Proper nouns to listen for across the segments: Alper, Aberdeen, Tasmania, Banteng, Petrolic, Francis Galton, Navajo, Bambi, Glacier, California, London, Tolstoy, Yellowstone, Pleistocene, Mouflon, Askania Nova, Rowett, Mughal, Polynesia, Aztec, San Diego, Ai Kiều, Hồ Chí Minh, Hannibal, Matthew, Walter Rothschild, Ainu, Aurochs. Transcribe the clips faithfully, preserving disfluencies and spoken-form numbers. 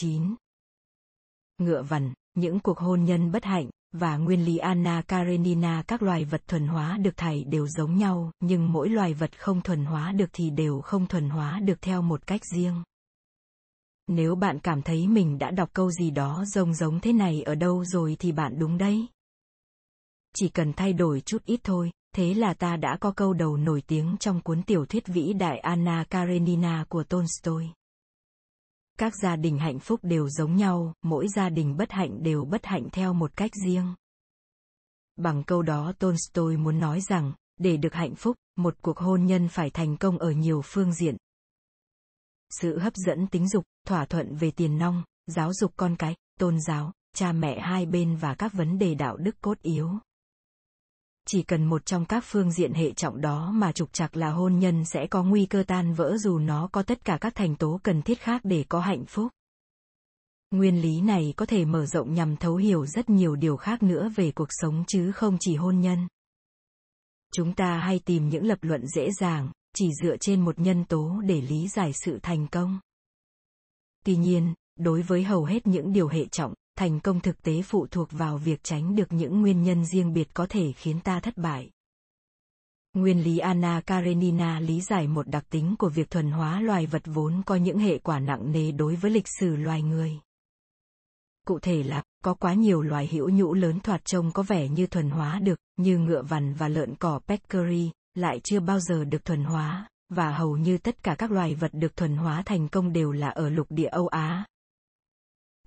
chín. Ngựa vằn, những cuộc hôn nhân bất hạnh, và nguyên lý Anna Karenina. Các loài vật thuần hóa được thảy đều giống nhau, nhưng mỗi loài vật không thuần hóa được thì đều không thuần hóa được theo một cách riêng. Nếu bạn cảm thấy mình đã đọc câu gì đó giống giống thế này ở đâu rồi thì bạn đúng đấy. Chỉ cần thay đổi chút ít thôi, thế là ta đã có câu đầu nổi tiếng trong cuốn tiểu thuyết vĩ đại Anna Karenina của Tolstoy. Các gia đình hạnh phúc đều giống nhau, mỗi gia đình bất hạnh đều bất hạnh theo một cách riêng. Bằng câu đó Tolstoy muốn nói rằng, để được hạnh phúc, một cuộc hôn nhân phải thành công ở nhiều phương diện. Sự hấp dẫn tính dục, thỏa thuận về tiền nong, giáo dục con cái, tôn giáo, cha mẹ hai bên và các vấn đề đạo đức cốt yếu. Chỉ cần một trong các phương diện hệ trọng đó mà trục trặc là hôn nhân sẽ có nguy cơ tan vỡ dù nó có tất cả các thành tố cần thiết khác để có hạnh phúc. Nguyên lý này có thể mở rộng nhằm thấu hiểu rất nhiều điều khác nữa về cuộc sống chứ không chỉ hôn nhân. Chúng ta hay tìm những lập luận dễ dàng, chỉ dựa trên một nhân tố để lý giải sự thành công. Tuy nhiên, đối với hầu hết những điều hệ trọng, thành công thực tế phụ thuộc vào việc tránh được những nguyên nhân riêng biệt có thể khiến ta thất bại. Nguyên lý Anna Karenina lý giải một đặc tính của việc thuần hóa loài vật vốn có những hệ quả nặng nề đối với lịch sử loài người. Cụ thể là, có quá nhiều loài hữu nhũ lớn thoạt trông có vẻ như thuần hóa được, như ngựa vằn và lợn cỏ peccary, lại chưa bao giờ được thuần hóa, và hầu như tất cả các loài vật được thuần hóa thành công đều là ở lục địa Âu Á.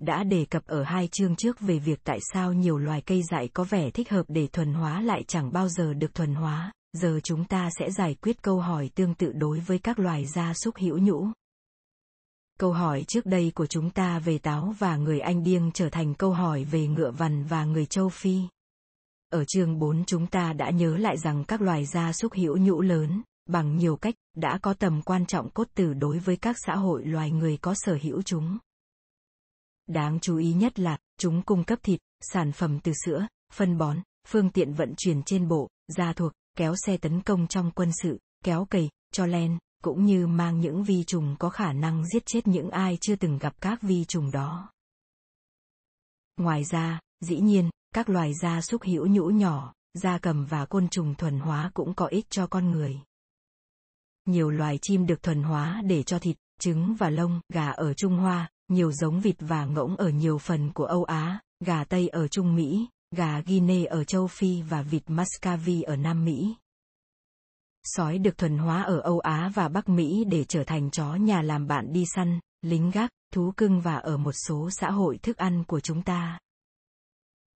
Đã đề cập ở hai chương trước về việc tại sao nhiều loài cây dại có vẻ thích hợp để thuần hóa lại chẳng bao giờ được thuần hóa, giờ chúng ta sẽ giải quyết câu hỏi tương tự đối với các loài gia súc hữu nhũ. Câu hỏi trước đây của chúng ta về táo và người Anh Điêng trở thành câu hỏi về ngựa vằn và người châu Phi. Ở chương bốn chúng ta đã nhớ lại rằng các loài gia súc hữu nhũ lớn, bằng nhiều cách, đã có tầm quan trọng cốt tử đối với các xã hội loài người có sở hữu chúng. Đáng chú ý nhất là, chúng cung cấp thịt, sản phẩm từ sữa, phân bón, phương tiện vận chuyển trên bộ, gia thuộc, kéo xe tấn công trong quân sự, kéo cày, cho len, cũng như mang những vi trùng có khả năng giết chết những ai chưa từng gặp các vi trùng đó. Ngoài ra, dĩ nhiên, các loài gia súc hữu nhũ nhỏ, gia cầm và côn trùng thuần hóa cũng có ích cho con người. Nhiều loài chim được thuần hóa để cho thịt, trứng và lông, gà ở Trung Hoa. Nhiều giống vịt và ngỗng ở nhiều phần của Âu Á, gà Tây ở Trung Mỹ, gà Guinea ở châu Phi và vịt Muscovy ở Nam Mỹ. Sói được thuần hóa ở Âu Á và Bắc Mỹ để trở thành chó nhà làm bạn đi săn, lính gác, thú cưng và ở một số xã hội thức ăn của chúng ta.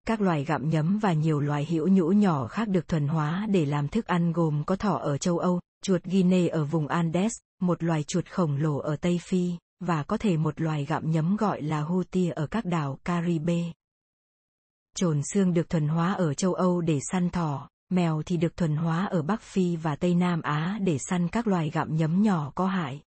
Các loài gặm nhấm và nhiều loài hữu nhũ nhỏ khác được thuần hóa để làm thức ăn gồm có thỏ ở châu Âu, chuột Guinea ở vùng Andes, một loài chuột khổng lồ ở Tây Phi, và có thể một loài gặm nhấm gọi là hutia ở các đảo Caribe. Chồn xương được thuần hóa ở châu Âu để săn thỏ, mèo thì được thuần hóa ở Bắc Phi và Tây Nam Á để săn các loài gặm nhấm nhỏ có hại.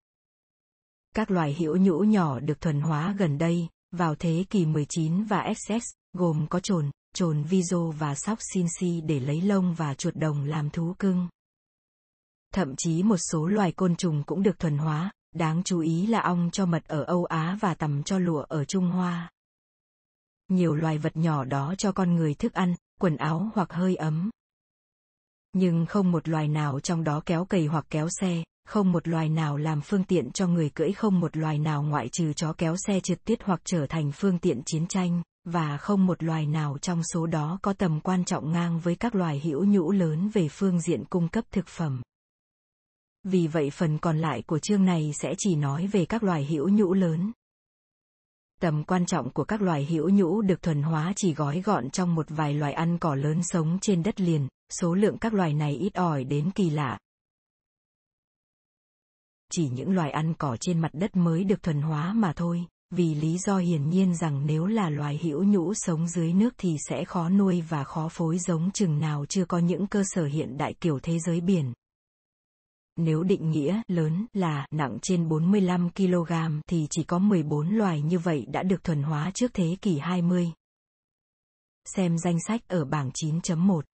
Các loài hữu nhũ nhỏ được thuần hóa gần đây, vào thế kỷ mười chín và ét ét, gồm có chồn, chồn Viso và sóc Sinsi để lấy lông và chuột đồng làm thú cưng. Thậm chí một số loài côn trùng cũng được thuần hóa. Đáng chú ý là ong cho mật ở Âu Á và tằm cho lụa ở Trung Hoa. Nhiều loài vật nhỏ đó cho con người thức ăn, quần áo hoặc hơi ấm. Nhưng không một loài nào trong đó kéo cày hoặc kéo xe, không một loài nào làm phương tiện cho người cưỡi, không một loài nào ngoại trừ chó kéo xe trượt tuyết hoặc trở thành phương tiện chiến tranh, và không một loài nào trong số đó có tầm quan trọng ngang với các loài hữu nhũ lớn về phương diện cung cấp thực phẩm. Vì vậy phần còn lại của chương này sẽ chỉ nói về các loài hữu nhũ lớn. Tầm quan trọng của các loài hữu nhũ được thuần hóa chỉ gói gọn trong một vài loài ăn cỏ lớn sống trên đất liền, số lượng các loài này ít ỏi đến kỳ lạ. Chỉ những loài ăn cỏ trên mặt đất mới được thuần hóa mà thôi, vì lý do hiển nhiên rằng nếu là loài hữu nhũ sống dưới nước thì sẽ khó nuôi và khó phối giống chừng nào chưa có những cơ sở hiện đại kiểu thế giới biển. Nếu định nghĩa lớn là nặng trên bốn mươi lăm ki lô gam thì chỉ có mười bốn loài như vậy đã được thuần hóa trước thế kỷ hai mươi. Xem danh sách ở bảng chín chấm một.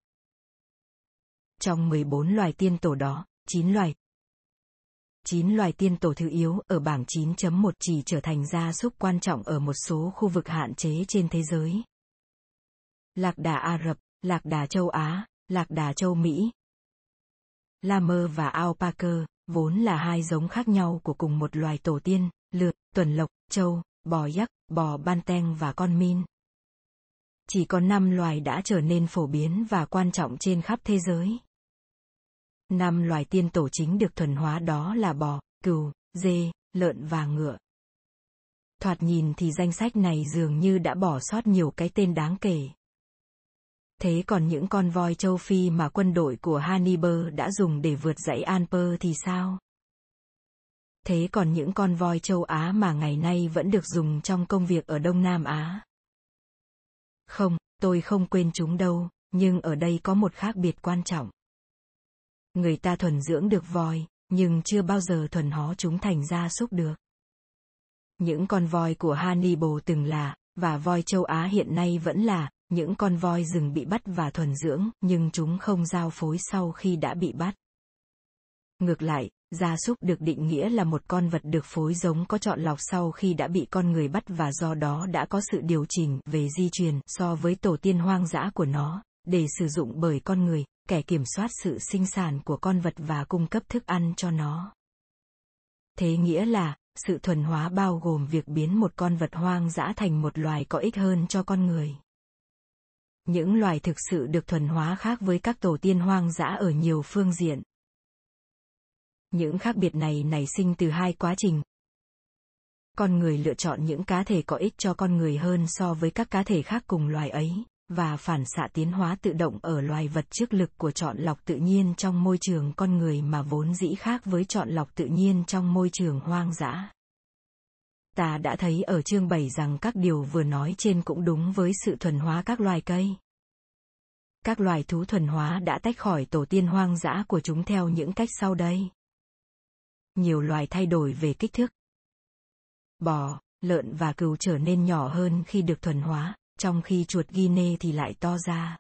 Trong mười bốn loài tiên tổ đó, chín loài chín loài tiên tổ thứ yếu ở bảng chín chấm một chỉ trở thành gia súc quan trọng ở một số khu vực hạn chế trên thế giới. Lạc đà Ả Rập, lạc đà châu Á, lạc đà châu Mỹ. Llama và alpaca, vốn là hai giống khác nhau của cùng một loài tổ tiên, lượt, tuần lộc, trâu, bò yak, bò banteng và con min. Chỉ có năm loài đã trở nên phổ biến và quan trọng trên khắp thế giới. Năm loài tiên tổ chính được thuần hóa đó là bò, cừu, dê, lợn và ngựa. Thoạt nhìn thì danh sách này dường như đã bỏ sót nhiều cái tên đáng kể. Thế còn những con voi châu Phi mà quân đội của Hannibal đã dùng để vượt dãy Alper thì sao? Thế còn những con voi châu Á mà ngày nay vẫn được dùng trong công việc ở Đông Nam Á? Không, tôi không quên chúng đâu, nhưng ở đây có một khác biệt quan trọng. Người ta thuần dưỡng được voi, nhưng chưa bao giờ thuần hóa chúng thành gia súc được. Những con voi của Hannibal từng là, và voi châu Á hiện nay vẫn là, những con voi rừng bị bắt và thuần dưỡng, nhưng chúng không giao phối sau khi đã bị bắt. Ngược lại, gia súc được định nghĩa là một con vật được phối giống có chọn lọc sau khi đã bị con người bắt và do đó đã có sự điều chỉnh về di truyền so với tổ tiên hoang dã của nó, để sử dụng bởi con người, kẻ kiểm soát sự sinh sản của con vật và cung cấp thức ăn cho nó. Thế nghĩa là, sự thuần hóa bao gồm việc biến một con vật hoang dã thành một loài có ích hơn cho con người. Những loài thực sự được thuần hóa khác với các tổ tiên hoang dã ở nhiều phương diện. Những khác biệt này nảy sinh từ hai quá trình. Con người lựa chọn những cá thể có ích cho con người hơn so với các cá thể khác cùng loài ấy, và phản xạ tiến hóa tự động ở loài vật trước lực của chọn lọc tự nhiên trong môi trường con người mà vốn dĩ khác với chọn lọc tự nhiên trong môi trường hoang dã. Ta đã thấy ở chương bảy rằng các điều vừa nói trên cũng đúng với sự thuần hóa các loài cây. Các loài thú thuần hóa đã tách khỏi tổ tiên hoang dã của chúng theo những cách sau đây. Nhiều loài thay đổi về kích thước. Bò, lợn và cừu trở nên nhỏ hơn khi được thuần hóa, trong khi chuột Guinea thì lại to ra.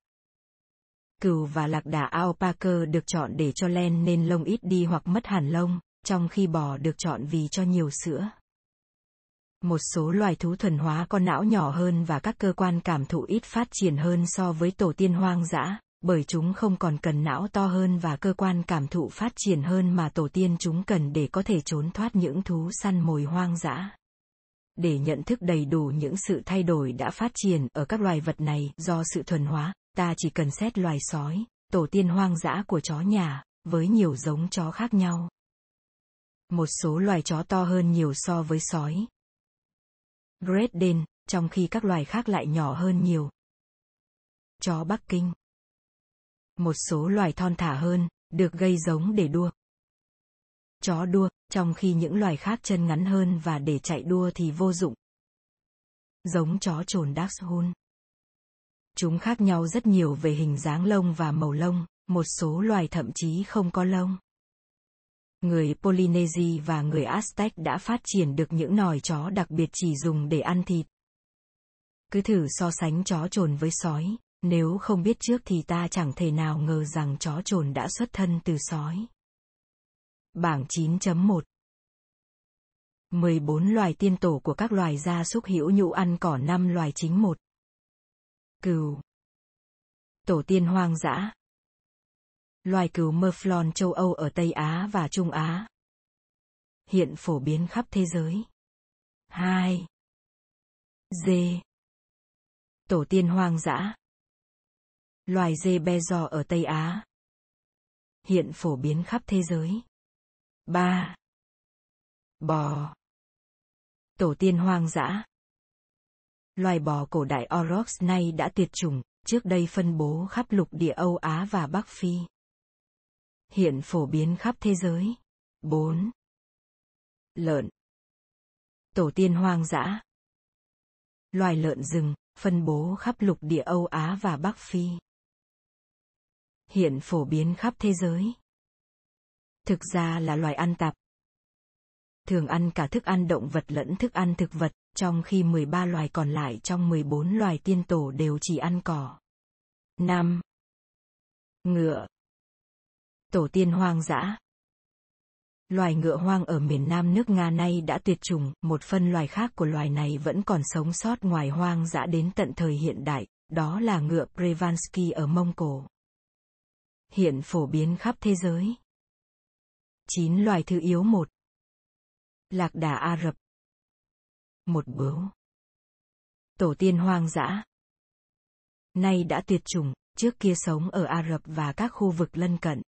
Cừu và lạc đà alpaca được chọn để cho len nên lông ít đi hoặc mất hẳn lông, trong khi bò được chọn vì cho nhiều sữa. Một số loài thú thuần hóa có não nhỏ hơn và các cơ quan cảm thụ ít phát triển hơn so với tổ tiên hoang dã, bởi chúng không còn cần não to hơn và cơ quan cảm thụ phát triển hơn mà tổ tiên chúng cần để có thể trốn thoát những thú săn mồi hoang dã. Để nhận thức đầy đủ những sự thay đổi đã phát triển ở các loài vật này do sự thuần hóa, ta chỉ cần xét loài sói, tổ tiên hoang dã của chó nhà, với nhiều giống chó khác nhau. Một số loài chó to hơn nhiều so với sói Great Dane, trong khi các loài khác lại nhỏ hơn nhiều. Chó Bắc Kinh. Một số loài thon thả hơn, được gây giống để đua. Chó đua, trong khi những loài khác chân ngắn hơn và để chạy đua thì vô dụng. Giống chó chồn Dachshund. Chúng khác nhau rất nhiều về hình dáng lông và màu lông, một số loài thậm chí không có lông. Người Polynesia và người Aztec đã phát triển được những nòi chó đặc biệt chỉ dùng để ăn thịt. Cứ thử so sánh chó chồn với sói, nếu không biết trước thì ta chẳng thể nào ngờ rằng chó chồn đã xuất thân từ sói. Bảng chín chấm một. mười bốn loài tiên tổ của các loài gia súc hữu nhũ ăn cỏ. Năm loài chính. Một. Cừu. Tổ tiên hoang dã. Loài cừu Merflon châu Âu ở Tây Á và Trung Á. Hiện phổ biến khắp thế giới. Hai. Dê. Tổ tiên hoang dã. Loài dê Bezo ở Tây Á. Hiện phổ biến khắp thế giới. Ba. Bò. Tổ tiên hoang dã. Loài bò cổ đại Aurochs nay đã tuyệt chủng, trước đây phân bố khắp lục địa Âu Á và Bắc Phi. Hiện phổ biến khắp thế giới. Bốn. Lợn. Tổ tiên hoang dã. Loài lợn rừng, phân bố khắp lục địa Âu Á và Bắc Phi. Hiện phổ biến khắp thế giới. Thực ra là loài ăn tạp. Thường ăn cả thức ăn động vật lẫn thức ăn thực vật, trong khi mười ba loài còn lại trong mười bốn loài tiên tổ đều chỉ ăn cỏ. Năm. Ngựa. Tổ tiên hoang dã. Loài ngựa hoang ở miền Nam nước Nga nay đã tuyệt chủng, một phân loài khác của loài này vẫn còn sống sót ngoài hoang dã đến tận thời hiện đại, đó là ngựa Pravansky ở Mông Cổ. Hiện phổ biến khắp thế giới. chín loài thứ yếu một. Lạc đà Ả Rập. Một bướu. Tổ tiên hoang dã. Nay đã tuyệt chủng, trước kia sống ở Ả Rập và các khu vực lân cận.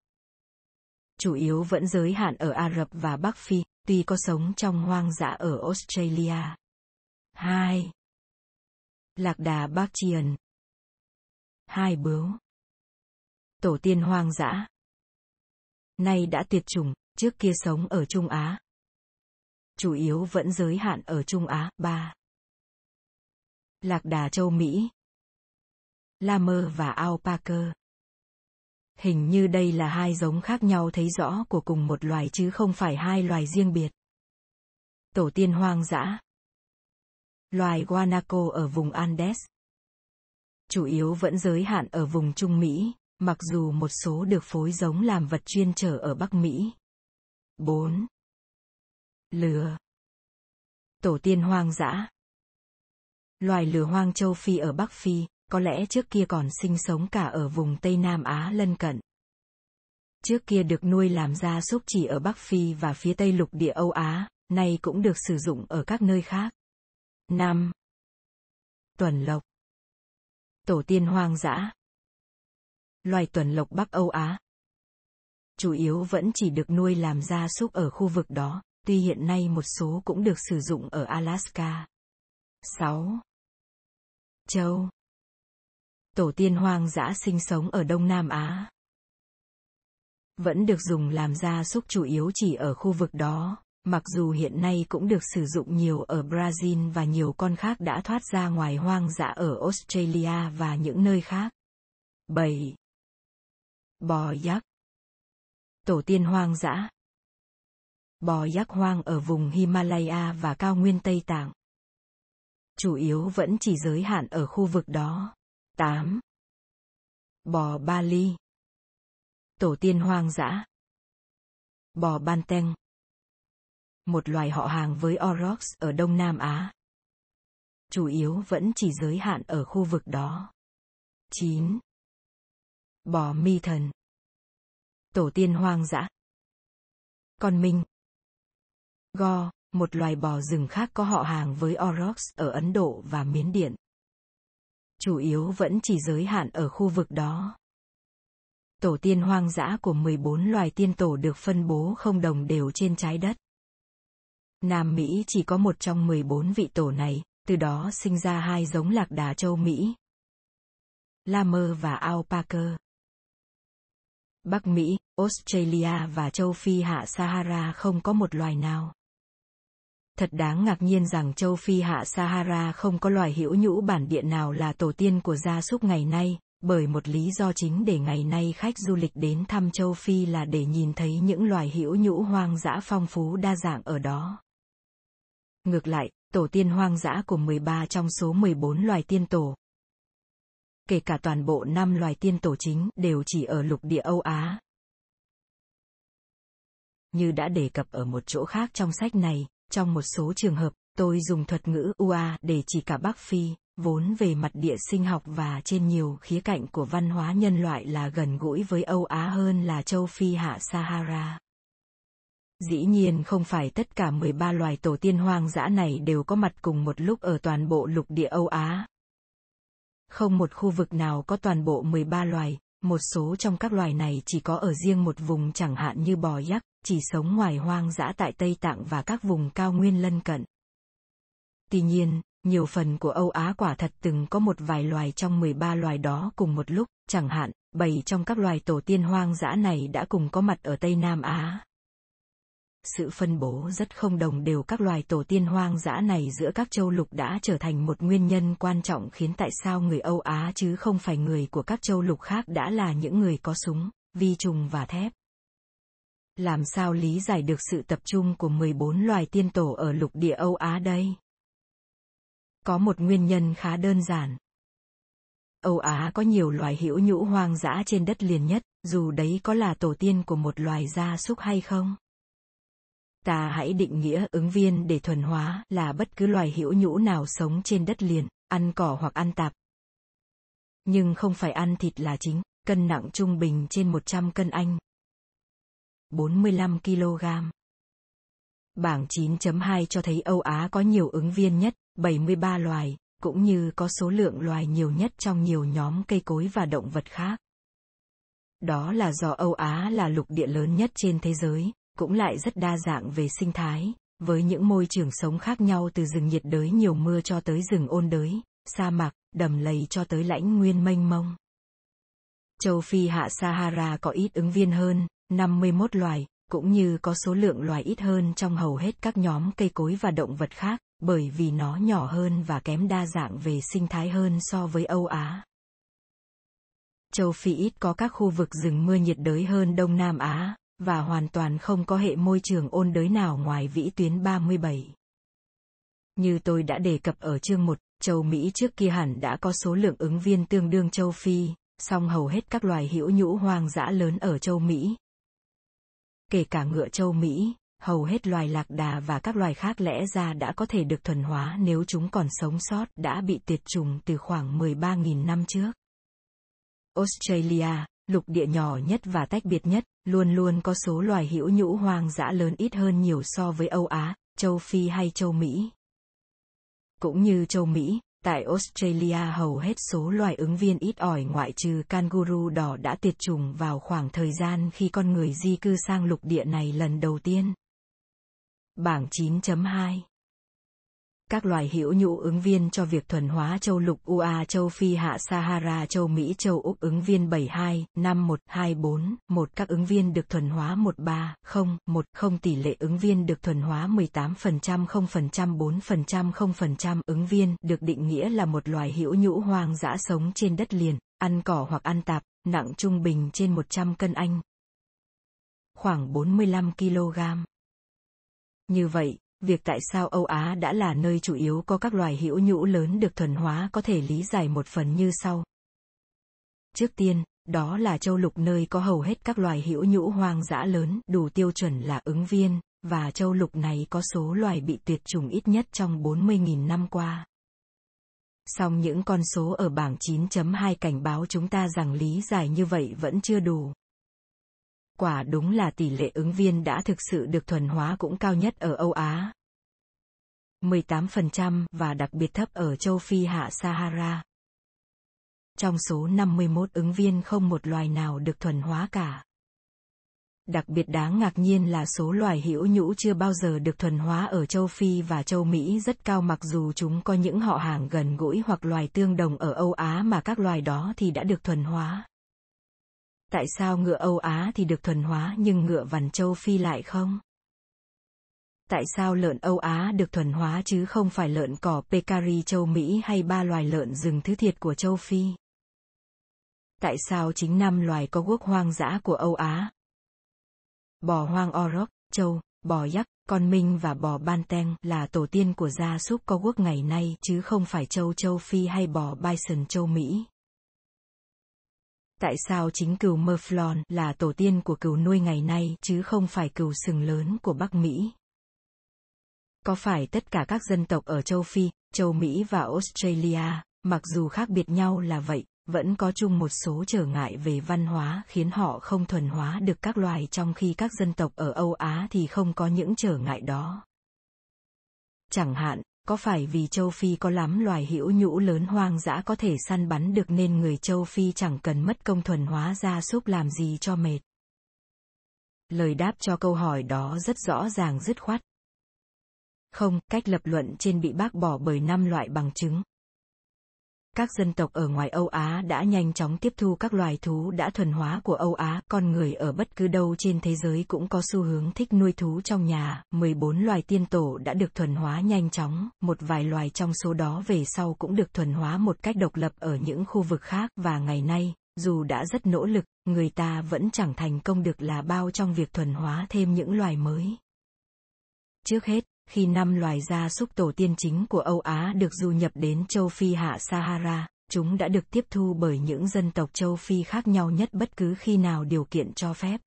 Chủ yếu vẫn giới hạn ở Ả Rập và Bắc Phi, tuy có sống trong hoang dã ở Australia. hai. Lạc đà Bactrian. Hai bướu. Tổ tiên hoang dã. Nay đã tuyệt chủng, trước kia sống ở Trung Á. Chủ yếu vẫn giới hạn ở Trung Á. ba. Lạc đà châu Mỹ. Llama và Alpaca. Hình như đây là hai giống khác nhau thấy rõ của cùng một loài chứ không phải hai loài riêng biệt. Tổ tiên hoang dã. Loài guanaco ở vùng Andes. Chủ yếu vẫn giới hạn ở vùng Trung Mỹ, mặc dù một số được phối giống làm vật chuyên trở ở Bắc Mỹ. bốn. Lừa. Tổ tiên hoang dã. Loài lừa hoang châu Phi ở Bắc Phi, có lẽ trước kia còn sinh sống cả ở vùng Tây Nam Á lân cận. Trước kia được nuôi làm gia súc chỉ ở Bắc Phi và phía Tây lục địa Âu Á, nay cũng được sử dụng ở các nơi khác. năm. Tuần lộc. Tổ tiên hoang dã. Loài tuần lộc Bắc Âu Á. Chủ yếu vẫn chỉ được nuôi làm gia súc ở khu vực đó, tuy hiện nay một số cũng được sử dụng ở Alaska. sáu. Trâu. Tổ tiên hoang dã sinh sống ở Đông Nam Á. Vẫn được dùng làm gia súc chủ yếu chỉ ở khu vực đó, mặc dù hiện nay cũng được sử dụng nhiều ở Brazil và nhiều con khác đã thoát ra ngoài hoang dã ở Australia và những nơi khác. bảy. Bò giác. Tổ tiên hoang dã. Bò giác hoang ở vùng Himalaya và cao nguyên Tây Tạng. Chủ yếu vẫn chỉ giới hạn ở khu vực đó. tám. Bò Bali. Tổ tiên hoang dã. Bò Banteng. Một loài họ hàng với Aurochs ở Đông Nam Á. Chủ yếu vẫn chỉ giới hạn ở khu vực đó. chín. Bò Mi Thần. Tổ tiên hoang dã. Con Minh. Go, một loài bò rừng khác có họ hàng với Aurochs ở Ấn Độ và Miến Điện. Chủ yếu vẫn chỉ giới hạn ở khu vực đó. Tổ tiên hoang dã của mười bốn loài tiên tổ được phân bố không đồng đều trên trái đất. Nam Mỹ chỉ có một trong mười bốn vị tổ này, từ đó sinh ra hai giống lạc đà châu Mỹ, Llama và Alpaca. Bắc Mỹ, Australia và châu Phi hạ Sahara không có một loài nào. Thật đáng ngạc nhiên rằng châu Phi hạ Sahara không có loài hữu nhũ bản địa nào là tổ tiên của gia súc ngày nay, bởi một lý do chính để ngày nay khách du lịch đến thăm châu Phi là để nhìn thấy những loài hữu nhũ hoang dã phong phú đa dạng ở đó. Ngược lại, tổ tiên hoang dã của mười ba trong số mười bốn loài tiên tổ, kể cả toàn bộ năm loài tiên tổ chính, đều chỉ ở lục địa Âu Á. Như đã đề cập ở một chỗ khác trong sách này, trong một số trường hợp, tôi dùng thuật ngữ u a để chỉ cả Bắc Phi, vốn về mặt địa sinh học và trên nhiều khía cạnh của văn hóa nhân loại là gần gũi với Âu Á hơn là châu Phi hạ Sahara. Dĩ nhiên không phải tất cả mười ba loài tổ tiên hoang dã này đều có mặt cùng một lúc ở toàn bộ lục địa Âu Á. Không một khu vực nào có toàn bộ mười ba loài, một số trong các loài này chỉ có ở riêng một vùng, chẳng hạn như bò giác, chỉ sống ngoài hoang dã tại Tây Tạng và các vùng cao nguyên lân cận. Tuy nhiên, nhiều phần của Âu Á quả thật từng có một vài loài trong mười ba loài đó cùng một lúc, chẳng hạn, bảy trong các loài tổ tiên hoang dã này đã cùng có mặt ở Tây Nam Á. Sự phân bố rất không đồng đều các loài tổ tiên hoang dã này giữa các châu lục đã trở thành một nguyên nhân quan trọng khiến tại sao người Âu Á chứ không phải người của các châu lục khác đã là những người có súng, vi trùng và thép. Làm sao lý giải được sự tập trung của mười bốn loài tiên tổ ở lục địa Âu Á đây? Có một nguyên nhân khá đơn giản. Âu Á có nhiều loài hữu nhũ hoang dã trên đất liền nhất, dù đấy có là tổ tiên của một loài gia súc hay không. ta hãy định nghĩa ứng viên để thuần hóa là bất cứ loài hữu nhũ nào sống trên đất liền, ăn cỏ hoặc ăn tạp. Nhưng không phải ăn thịt là chính, cân nặng trung bình trên một trăm cân Anh. bốn mươi lăm ki lô gam. Bảng chín chấm hai cho thấy Âu Á có nhiều ứng viên nhất, bảy mươi ba loài, cũng như có số lượng loài nhiều nhất trong nhiều nhóm cây cối và động vật khác. Đó là do Âu Á là lục địa lớn nhất trên thế giới, cũng lại rất đa dạng về sinh thái, với những môi trường sống khác nhau từ rừng nhiệt đới nhiều mưa cho tới rừng ôn đới, sa mạc, đầm lầy cho tới lãnh nguyên mênh mông. Châu Phi hạ Sahara có ít ứng viên hơn, năm mươi mốt loài, cũng như có số lượng loài ít hơn trong hầu hết các nhóm cây cối và động vật khác, bởi vì nó nhỏ hơn và kém đa dạng về sinh thái hơn so với Âu Á. Châu Phi ít có các khu vực rừng mưa nhiệt đới hơn Đông Nam Á, và hoàn toàn không có hệ môi trường ôn đới nào ngoài vĩ tuyến ba mươi bảy. Như tôi đã đề cập ở chương một, châu Mỹ trước kia hẳn đã có số lượng ứng viên tương đương châu Phi, song hầu hết các loài hữu nhũ hoang dã lớn ở châu Mỹ, kể cả ngựa châu Mỹ, hầu hết loài lạc đà và các loài khác lẽ ra đã có thể được thuần hóa nếu chúng còn sống sót đã bị tiệt chủng từ khoảng mười ba nghìn năm trước. Australia, lục địa nhỏ nhất và tách biệt nhất, luôn luôn có số loài hữu nhũ hoang dã lớn ít hơn nhiều so với Âu Á, châu Phi hay châu Mỹ. Cũng như châu Mỹ, tại Australia hầu hết số loài ứng viên ít ỏi ngoại trừ canguru đỏ đã tuyệt chủng vào khoảng thời gian khi con người di cư sang lục địa này lần đầu tiên. Bảng chín chấm hai. Các loài hữu nhũ ứng viên cho việc thuần hóa châu lục u a, châu Phi hạ Sahara, châu Mỹ, châu Úc ứng viên bảy mươi hai, năm mươi mốt, hai mươi bốn, một. Các ứng viên được thuần hóa một ba không một không. Tỷ lệ ứng viên được thuần hóa mười tám phần trăm, không phần trăm, bốn phần trăm, không phần trăm. Ứng viên được định nghĩa là một loài hữu nhũ hoang dã sống trên đất liền, ăn cỏ hoặc ăn tạp, nặng trung bình trên một trăm cân Anh, khoảng bốn mươi lăm ki lô gam. Như vậy, việc tại sao Âu Á đã là nơi chủ yếu có các loài hữu nhũ lớn được thuần hóa có thể lý giải một phần như sau. Trước tiên, đó là châu lục nơi có hầu hết các loài hữu nhũ hoang dã lớn đủ tiêu chuẩn là ứng viên, và châu lục này có số loài bị tuyệt chủng ít nhất trong bốn mươi nghìn năm qua. Song những con số ở bảng chín chấm hai cảnh báo chúng ta rằng lý giải như vậy vẫn chưa đủ. Quả đúng là tỷ lệ ứng viên đã thực sự được thuần hóa cũng cao nhất ở Âu Á, mười tám phần trăm, và đặc biệt thấp ở châu Phi hạ Sahara. Trong số năm mươi mốt ứng viên không một loài nào được thuần hóa cả. Đặc biệt đáng ngạc nhiên là số loài hữu nhũ chưa bao giờ được thuần hóa ở châu Phi và châu Mỹ rất cao, mặc dù chúng có những họ hàng gần gũi hoặc loài tương đồng ở Âu Á mà các loài đó thì đã được thuần hóa. Tại sao ngựa Âu Á thì được thuần hóa nhưng ngựa vằn châu Phi lại không? Tại sao lợn Âu Á được thuần hóa chứ không phải lợn cỏ peccari châu Mỹ hay ba loài lợn rừng thứ thiệt của châu Phi? Tại sao chính năm loài có guốc hoang dã của Âu Á? Bò hoang Auroch, châu, bò yak, con minh và bò Banteng là tổ tiên của gia súc có guốc ngày nay chứ không phải châu châu Phi hay bò bison châu Mỹ. Tại sao chính cừu Mouflon là tổ tiên của cừu nuôi ngày nay chứ không phải cừu sừng lớn của Bắc Mỹ? Có phải tất cả các dân tộc ở châu Phi, châu Mỹ và Australia, mặc dù khác biệt nhau là vậy, vẫn có chung một số trở ngại về văn hóa khiến họ không thuần hóa được các loài, trong khi các dân tộc ở Âu Á thì không có những trở ngại đó? Chẳng hạn, có phải vì châu Phi có lắm loài hữu nhũ lớn hoang dã có thể săn bắn được nên người châu Phi chẳng cần mất công thuần hóa gia súc làm gì cho mệt? Lời đáp cho câu hỏi đó rất rõ ràng, dứt khoát. Không, cách lập luận trên bị bác bỏ bởi năm loại bằng chứng. Các dân tộc ở ngoài Âu Á đã nhanh chóng tiếp thu các loài thú đã thuần hóa của Âu Á. Con người ở bất cứ đâu trên thế giới cũng có xu hướng thích nuôi thú trong nhà. mười bốn loài tiên tổ đã được thuần hóa nhanh chóng, một vài loài trong số đó về sau cũng được thuần hóa một cách độc lập ở những khu vực khác, và ngày nay, dù đã rất nỗ lực, người ta vẫn chẳng thành công được là bao trong việc thuần hóa thêm những loài mới. Trước hết, khi năm loài gia súc tổ tiên chính của Âu Á được du nhập đến châu Phi hạ Sahara, chúng đã được tiếp thu bởi những dân tộc châu Phi khác nhau nhất bất cứ khi nào điều kiện cho phép.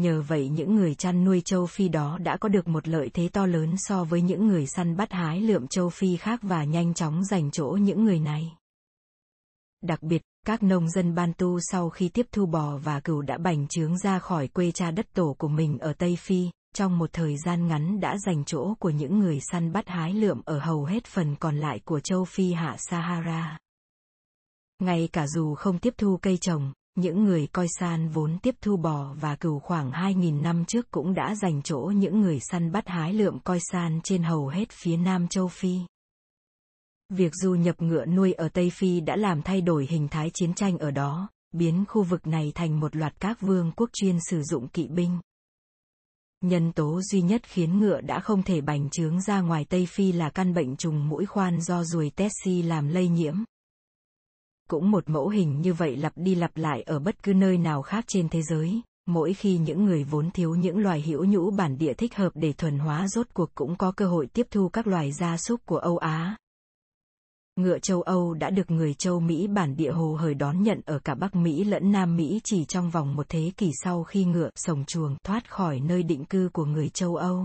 Nhờ vậy những người chăn nuôi châu Phi đó đã có được một lợi thế to lớn so với những người săn bắt hái lượm châu Phi khác và nhanh chóng giành chỗ những người này. Đặc biệt, các nông dân Ban Tu sau khi tiếp thu bò và cừu đã bành trướng ra khỏi quê cha đất tổ của mình ở Tây Phi, trong một thời gian ngắn đã giành chỗ của những người săn bắt hái lượm ở hầu hết phần còn lại của châu Phi hạ Sahara. Ngay cả dù không tiếp thu cây trồng, những người coi san vốn tiếp thu bò và cừu khoảng hai nghìn năm trước cũng đã giành chỗ những người săn bắt hái lượm coi san trên hầu hết phía nam châu Phi. Việc du nhập ngựa nuôi ở Tây Phi đã làm thay đổi hình thái chiến tranh ở đó, biến khu vực này thành một loạt các vương quốc chuyên sử dụng kỵ binh. Nhân tố duy nhất khiến ngựa đã không thể bành trướng ra ngoài Tây Phi là căn bệnh trùng mũi khoan do ruồi Tessie làm lây nhiễm. Cũng một mẫu hình như vậy lặp đi lặp lại ở bất cứ nơi nào khác trên thế giới, mỗi khi những người vốn thiếu những loài hữu nhũ bản địa thích hợp để thuần hóa rốt cuộc cũng có cơ hội tiếp thu các loài gia súc của Âu Á. Ngựa châu Âu đã được người châu Mỹ bản địa hồ hởi đón nhận ở cả Bắc Mỹ lẫn Nam Mỹ chỉ trong vòng một thế kỷ sau khi ngựa sổng chuồng thoát khỏi nơi định cư của người châu Âu.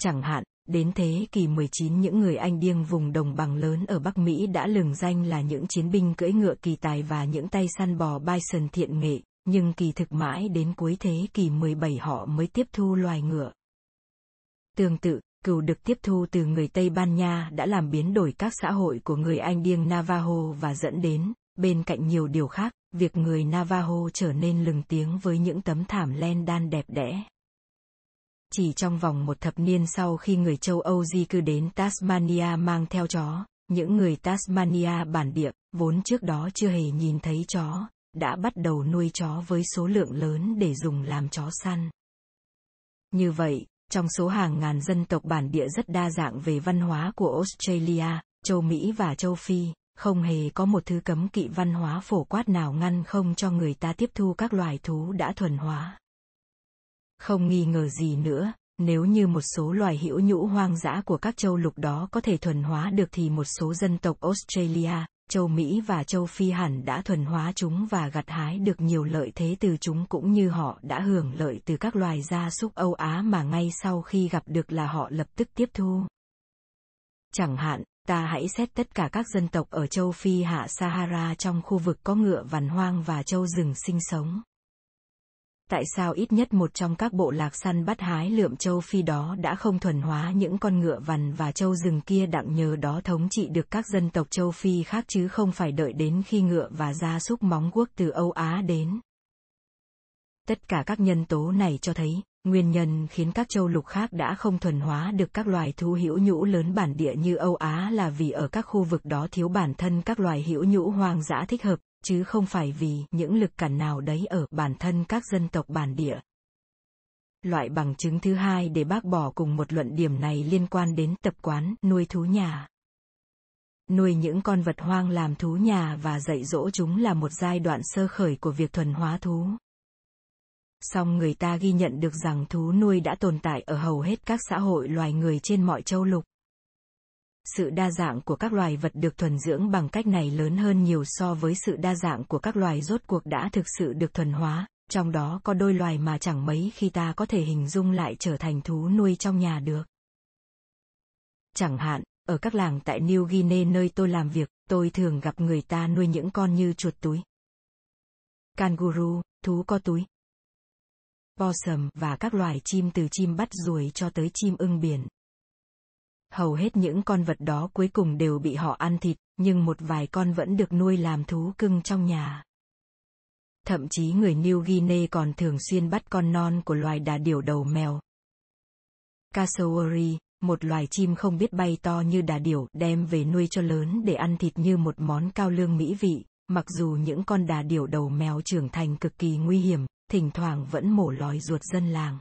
Chẳng hạn, đến thế kỷ mười chín những người Anh điêng vùng đồng bằng lớn ở Bắc Mỹ đã lừng danh là những chiến binh cưỡi ngựa kỳ tài và những tay săn bò bison thiện nghệ, nhưng kỳ thực mãi đến cuối thế kỷ mười bảy họ mới tiếp thu loài ngựa. Tương tự, cừu được tiếp thu từ người Tây Ban Nha đã làm biến đổi các xã hội của người Anh điêng Navajo và dẫn đến, bên cạnh nhiều điều khác, việc người Navajo trở nên lừng tiếng với những tấm thảm len đan đẹp đẽ. Chỉ trong vòng một thập niên sau khi người châu Âu di cư đến Tasmania mang theo chó, những người Tasmania bản địa, vốn trước đó chưa hề nhìn thấy chó, đã bắt đầu nuôi chó với số lượng lớn để dùng làm chó săn. Như vậy, trong số hàng ngàn dân tộc bản địa rất đa dạng về văn hóa của Australia, châu Mỹ và châu Phi, không hề có một thứ cấm kỵ văn hóa phổ quát nào ngăn không cho người ta tiếp thu các loài thú đã thuần hóa. Không nghi ngờ gì nữa, nếu như một số loài hữu nhũ hoang dã của các châu lục đó có thể thuần hóa được thì một số dân tộc Australia, châu Mỹ và châu Phi hẳn đã thuần hóa chúng và gặt hái được nhiều lợi thế từ chúng cũng như họ đã hưởng lợi từ các loài gia súc Âu Á mà ngay sau khi gặp được là họ lập tức tiếp thu. Chẳng hạn, ta hãy xét tất cả các dân tộc ở châu Phi hạ Sahara trong khu vực có ngựa vằn hoang và châu rừng sinh sống. Tại sao ít nhất một trong các bộ lạc săn bắt hái lượm châu Phi đó đã không thuần hóa những con ngựa vằn và châu rừng kia đặng nhờ đó thống trị được các dân tộc châu Phi khác chứ không phải đợi đến khi ngựa và gia súc móng guốc từ Âu Á đến? Tất cả các nhân tố này cho thấy, nguyên nhân khiến các châu lục khác đã không thuần hóa được các loài thú hữu nhũ lớn bản địa như Âu Á là vì ở các khu vực đó thiếu bản thân các loài hữu nhũ hoang dã thích hợp, chứ không phải vì những lực cản nào đấy ở bản thân các dân tộc bản địa. Loại bằng chứng thứ hai để bác bỏ cùng một luận điểm này liên quan đến tập quán nuôi thú nhà. Nuôi những con vật hoang làm thú nhà và dạy dỗ chúng là một giai đoạn sơ khởi của việc thuần hóa thú. Song người ta ghi nhận được rằng thú nuôi đã tồn tại ở hầu hết các xã hội loài người trên mọi châu lục. Sự đa dạng của các loài vật được thuần dưỡng bằng cách này lớn hơn nhiều so với sự đa dạng của các loài rốt cuộc đã thực sự được thuần hóa, trong đó có đôi loài mà chẳng mấy khi ta có thể hình dung lại trở thành thú nuôi trong nhà được. Chẳng hạn, ở các làng tại New Guinea nơi tôi làm việc, tôi thường gặp người ta nuôi những con như chuột túi, kangaroo, thú có túi, possum và các loài chim từ chim bắt ruồi cho tới chim ưng biển. Hầu hết những con vật đó cuối cùng đều bị họ ăn thịt, nhưng một vài con vẫn được nuôi làm thú cưng trong nhà. Thậm chí người New Guinea còn thường xuyên bắt con non của loài đà điểu đầu mèo, cassowary, một loài chim không biết bay to như đà điểu, đem về nuôi cho lớn để ăn thịt như một món cao lương mỹ vị, mặc dù những con đà điểu đầu mèo trưởng thành cực kỳ nguy hiểm, thỉnh thoảng vẫn mổ lòi ruột dân làng.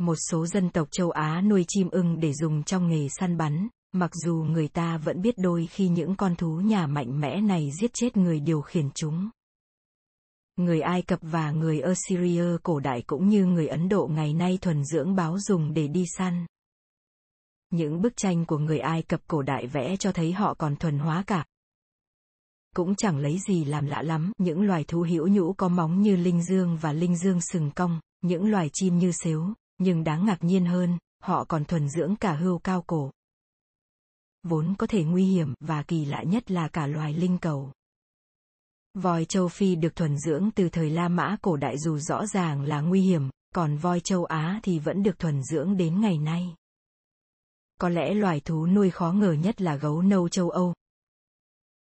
Một số dân tộc châu Á nuôi chim ưng để dùng trong nghề săn bắn, mặc dù người ta vẫn biết đôi khi những con thú nhà mạnh mẽ này giết chết người điều khiển chúng. Người Ai Cập và người Assyria cổ đại cũng như người Ấn Độ ngày nay thuần dưỡng báo dùng để đi săn. Những bức tranh của người Ai Cập cổ đại vẽ cho thấy họ còn thuần hóa cả cũng chẳng lấy gì làm lạ lắm. Những loài thú hữu nhũ có móng như linh dương và linh dương sừng cong, những loài chim như sếu, nhưng đáng ngạc nhiên hơn, họ còn thuần dưỡng cả hươu cao cổ, vốn có thể nguy hiểm, và kỳ lạ nhất là cả loài linh cầu. Voi châu Phi được thuần dưỡng từ thời La Mã cổ đại dù rõ ràng là nguy hiểm, còn voi châu Á thì vẫn được thuần dưỡng đến ngày nay. Có lẽ loài thú nuôi khó ngờ nhất là gấu nâu châu Âu,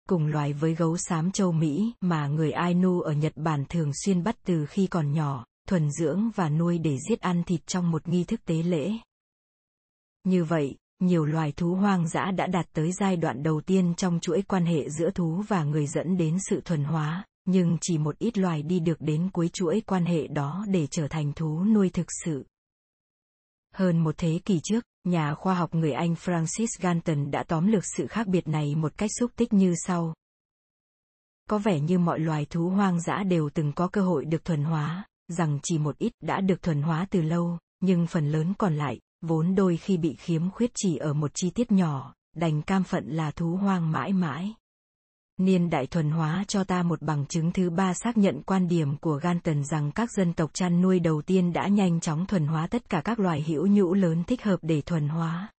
cùng loài với gấu xám châu Mỹ mà người Ainu ở Nhật Bản thường xuyên bắt từ khi còn nhỏ, thuần dưỡng và nuôi để giết ăn thịt trong một nghi thức tế lễ. Như vậy, nhiều loài thú hoang dã đã đạt tới giai đoạn đầu tiên trong chuỗi quan hệ giữa thú và người dẫn đến sự thuần hóa, nhưng chỉ một ít loài đi được đến cuối chuỗi quan hệ đó để trở thành thú nuôi thực sự. Hơn một thế kỷ trước, nhà khoa học người Anh Francis Galton đã tóm lược sự khác biệt này một cách xúc tích như sau. Có vẻ như mọi loài thú hoang dã đều từng có cơ hội được thuần hóa, rằng chỉ một ít đã được thuần hóa từ lâu, nhưng phần lớn còn lại, vốn đôi khi bị khiếm khuyết chỉ ở một chi tiết nhỏ, đành cam phận là thú hoang mãi mãi. Niên đại thuần hóa cho ta một bằng chứng thứ ba xác nhận quan điểm của Galton rằng các dân tộc chăn nuôi đầu tiên đã nhanh chóng thuần hóa tất cả các loài hữu nhũ lớn thích hợp để thuần hóa.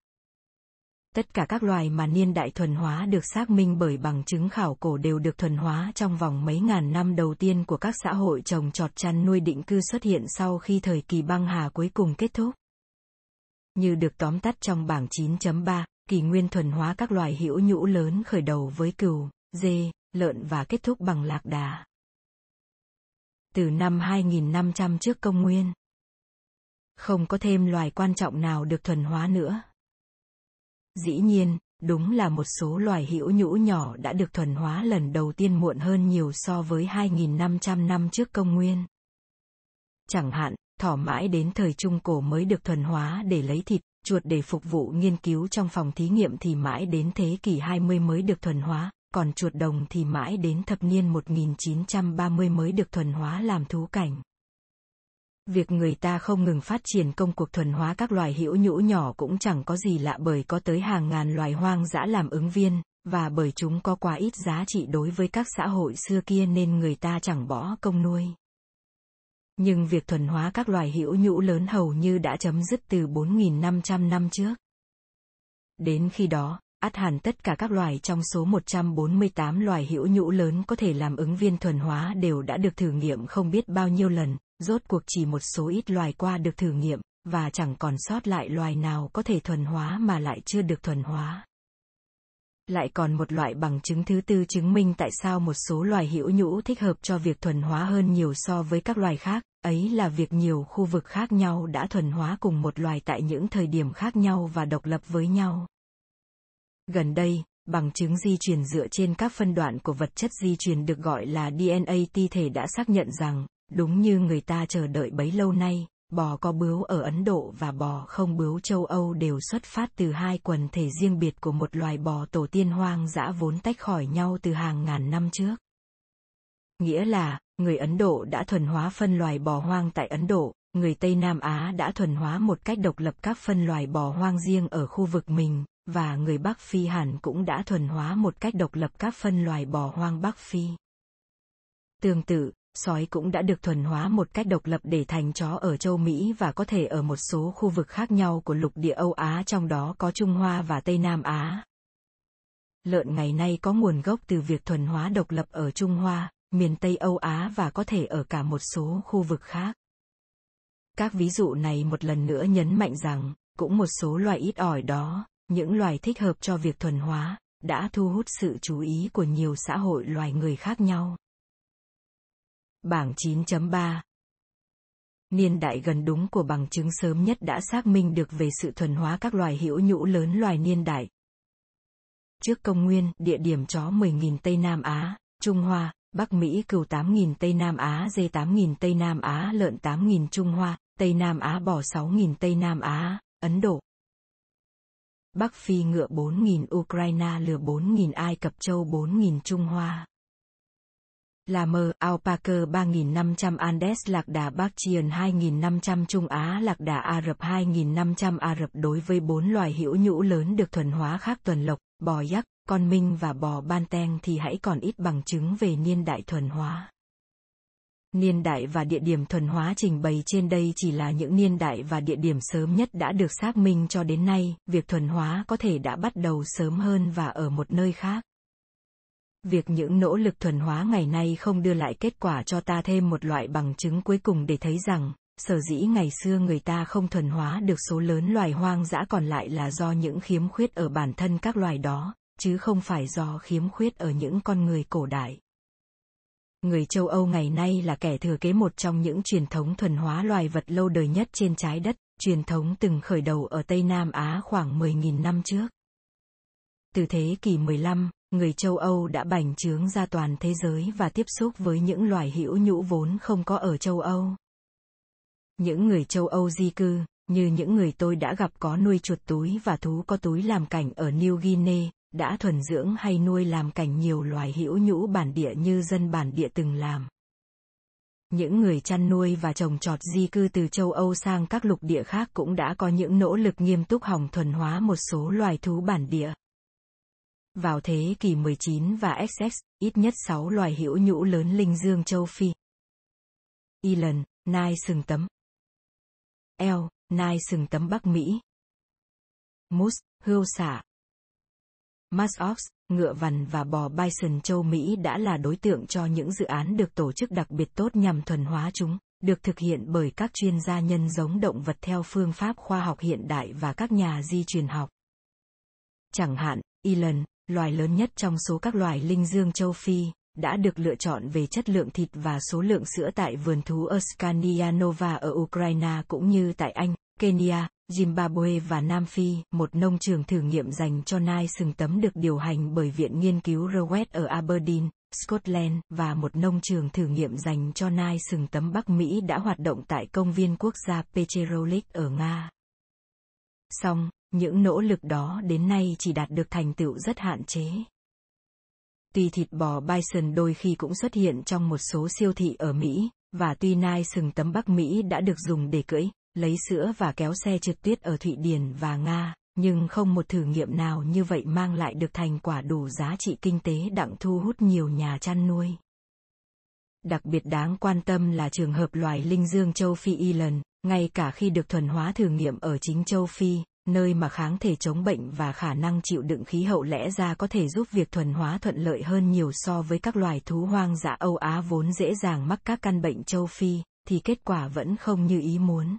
Tất cả các loài mà niên đại thuần hóa được xác minh bởi bằng chứng khảo cổ đều được thuần hóa trong vòng mấy ngàn năm đầu tiên của các xã hội trồng trọt chăn nuôi định cư xuất hiện sau khi thời kỳ băng hà cuối cùng kết thúc. Như được tóm tắt trong bảng chín chấm ba, kỷ nguyên thuần hóa các loài hữu nhũ lớn khởi đầu với cừu, dê, lợn và kết thúc bằng lạc đà. Từ năm hai nghìn năm trăm trước công nguyên, không có thêm loài quan trọng nào được thuần hóa nữa. Dĩ nhiên, đúng là một số loài hữu nhũ nhỏ đã được thuần hóa lần đầu tiên muộn hơn nhiều so với hai nghìn năm trăm năm trước công nguyên. Chẳng hạn, thỏ mãi đến thời Trung Cổ mới được thuần hóa để lấy thịt, chuột để phục vụ nghiên cứu trong phòng thí nghiệm thì mãi đến thế kỷ hai mươi mới được thuần hóa, còn chuột đồng thì mãi đến thập niên một nghìn chín trăm ba mươi mới được thuần hóa làm thú cảnh. Việc người ta không ngừng phát triển công cuộc thuần hóa các loài hữu nhũ nhỏ cũng chẳng có gì lạ bởi có tới hàng ngàn loài hoang dã làm ứng viên, và bởi chúng có quá ít giá trị đối với các xã hội xưa kia nên người ta chẳng bỏ công nuôi. Nhưng việc thuần hóa các loài hữu nhũ lớn hầu như đã chấm dứt từ bốn nghìn năm trăm năm trước. Đến khi đó, ắt hẳn tất cả các loài trong số một trăm bốn mươi tám loài hữu nhũ lớn có thể làm ứng viên thuần hóa đều đã được thử nghiệm không biết bao nhiêu lần, rốt cuộc chỉ một số ít loài qua được thử nghiệm, và chẳng còn sót lại loài nào có thể thuần hóa mà lại chưa được thuần hóa. Lại còn một loại bằng chứng thứ tư chứng minh tại sao một số loài hữu nhũ thích hợp cho việc thuần hóa hơn nhiều so với các loài khác, ấy là việc nhiều khu vực khác nhau đã thuần hóa cùng một loài tại những thời điểm khác nhau và độc lập với nhau. Gần đây, bằng chứng di truyền dựa trên các phân đoạn của vật chất di truyền được gọi là đê en a ti thể đã xác nhận rằng, đúng như người ta chờ đợi bấy lâu nay, bò có bướu ở Ấn Độ và bò không bướu châu Âu đều xuất phát từ hai quần thể riêng biệt của một loài bò tổ tiên hoang dã vốn tách khỏi nhau từ hàng ngàn năm trước. Nghĩa là, người Ấn Độ đã thuần hóa phân loài bò hoang tại Ấn Độ, người Tây Nam Á đã thuần hóa một cách độc lập các phân loài bò hoang riêng ở khu vực mình, và người Bắc Phi hẳn cũng đã thuần hóa một cách độc lập các phân loài bò hoang Bắc Phi. Tương tự, sói cũng đã được thuần hóa một cách độc lập để thành chó ở châu Mỹ và có thể ở một số khu vực khác nhau của lục địa Âu Á trong đó có Trung Hoa và Tây Nam Á. Lợn ngày nay có nguồn gốc từ việc thuần hóa độc lập ở Trung Hoa, miền Tây Âu Á và có thể ở cả một số khu vực khác. Các ví dụ này một lần nữa nhấn mạnh rằng, cũng một số loài ít ỏi đó, những loài thích hợp cho việc thuần hóa, đã thu hút sự chú ý của nhiều xã hội loài người khác nhau. Bảng chín chấm ba. Niên đại gần đúng của bằng chứng sớm nhất đã xác minh được về sự thuần hóa các loài hữu nhũ lớn loài niên đại trước công nguyên, địa điểm chó mười nghìn Tây Nam Á, Trung Hoa, Bắc Mỹ, cừu tám nghìn Tây Nam Á, dê tám nghìn Tây Nam Á, lợn tám nghìn Trung Hoa, Tây Nam Á, bò sáu nghìn Tây Nam Á, Ấn Độ, Bắc Phi, ngựa bốn nghìn Ukraine, lừa bốn nghìn Ai Cập, châu bốn nghìn Trung Hoa, La Mơ, Alpaca ba nghìn năm trăm Andes, lạc đà Bactrian hai nghìn năm trăm Trung Á, lạc đà Ả Rập hai nghìn năm trăm Ả Rập. Đối với bốn loài hữu nhũ lớn được thuần hóa khác tuần lộc, bò yak, còn mình và bò Banteng thì hãy còn ít bằng chứng về niên đại thuần hóa. Niên đại và địa điểm thuần hóa trình bày trên đây chỉ là những niên đại và địa điểm sớm nhất đã được xác minh cho đến nay, việc thuần hóa có thể đã bắt đầu sớm hơn và ở một nơi khác. Việc những nỗ lực thuần hóa ngày nay không đưa lại kết quả cho ta thêm một loại bằng chứng cuối cùng để thấy rằng, sở dĩ ngày xưa người ta không thuần hóa được số lớn loài hoang dã còn lại là do những khiếm khuyết ở bản thân các loài đó, chứ không phải do khiếm khuyết ở những con người cổ đại. Người châu Âu ngày nay là kẻ thừa kế một trong những truyền thống thuần hóa loài vật lâu đời nhất trên trái đất, truyền thống từng khởi đầu ở Tây Nam Á khoảng mười nghìn năm trước. Từ thế kỷ mười lăm, người châu Âu đã bành trướng ra toàn thế giới và tiếp xúc với những loài hữu nhũ vốn không có ở châu Âu. Những người châu Âu di cư, như những người tôi đã gặp có nuôi chuột túi và thú có túi làm cảnh ở New Guinea, đã thuần dưỡng hay nuôi làm cảnh nhiều loài hữu nhũ bản địa như dân bản địa từng làm. Những người chăn nuôi và trồng trọt di cư từ châu Âu sang các lục địa khác cũng đã có những nỗ lực nghiêm túc hòng thuần hóa một số loài thú bản địa. Vào thế kỷ mười chín và ét ét, ít nhất sáu loài hữu nhũ lớn linh dương châu Phi. Eland, nai sừng tấm. Eo, nai sừng tấm Bắc Mỹ. Moose, hươu xả. Musk ox, ngựa vằn và bò bison châu Mỹ đã là đối tượng cho những dự án được tổ chức đặc biệt tốt nhằm thuần hóa chúng, được thực hiện bởi các chuyên gia nhân giống động vật theo phương pháp khoa học hiện đại và các nhà di truyền học. Chẳng hạn, eland, loài lớn nhất trong số các loài linh dương châu Phi, đã được lựa chọn về chất lượng thịt và số lượng sữa tại vườn thú Askania Nova ở Ukraine cũng như tại Anh, Kenya, Zimbabwe và Nam Phi. Một nông trường thử nghiệm dành cho nai sừng tấm được điều hành bởi Viện Nghiên cứu Rowett ở Aberdeen, Scotland, và một nông trường thử nghiệm dành cho nai sừng tấm Bắc Mỹ đã hoạt động tại Công viên Quốc gia Petrolic ở Nga. Song, những nỗ lực đó đến nay chỉ đạt được thành tựu rất hạn chế. Tuy thịt bò bison đôi khi cũng xuất hiện trong một số siêu thị ở Mỹ, và tuy nai sừng tấm Bắc Mỹ đã được dùng để cưỡi, lấy sữa và kéo xe trượt tuyết ở Thụy Điển và Nga, nhưng không một thử nghiệm nào như vậy mang lại được thành quả đủ giá trị kinh tế đặng thu hút nhiều nhà chăn nuôi. Đặc biệt đáng quan tâm là trường hợp loài linh dương châu Phi eland, ngay cả khi được thuần hóa thử nghiệm ở chính châu Phi, nơi mà kháng thể chống bệnh và khả năng chịu đựng khí hậu lẽ ra có thể giúp việc thuần hóa thuận lợi hơn nhiều so với các loài thú hoang dã Âu Á vốn dễ dàng mắc các căn bệnh châu Phi, thì kết quả vẫn không như ý muốn.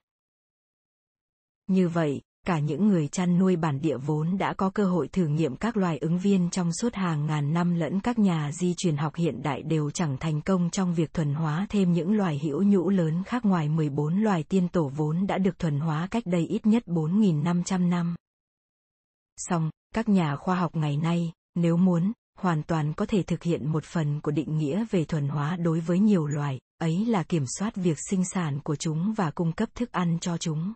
Như vậy, cả những người chăn nuôi bản địa vốn đã có cơ hội thử nghiệm các loài ứng viên trong suốt hàng ngàn năm lẫn các nhà di truyền học hiện đại đều chẳng thành công trong việc thuần hóa thêm những loài hữu nhũ lớn khác ngoài mười bốn loài tiên tổ vốn đã được thuần hóa cách đây ít nhất bốn nghìn năm trăm năm. Song, các nhà khoa học ngày nay, nếu muốn, hoàn toàn có thể thực hiện một phần của định nghĩa về thuần hóa đối với nhiều loài, ấy là kiểm soát việc sinh sản của chúng và cung cấp thức ăn cho chúng.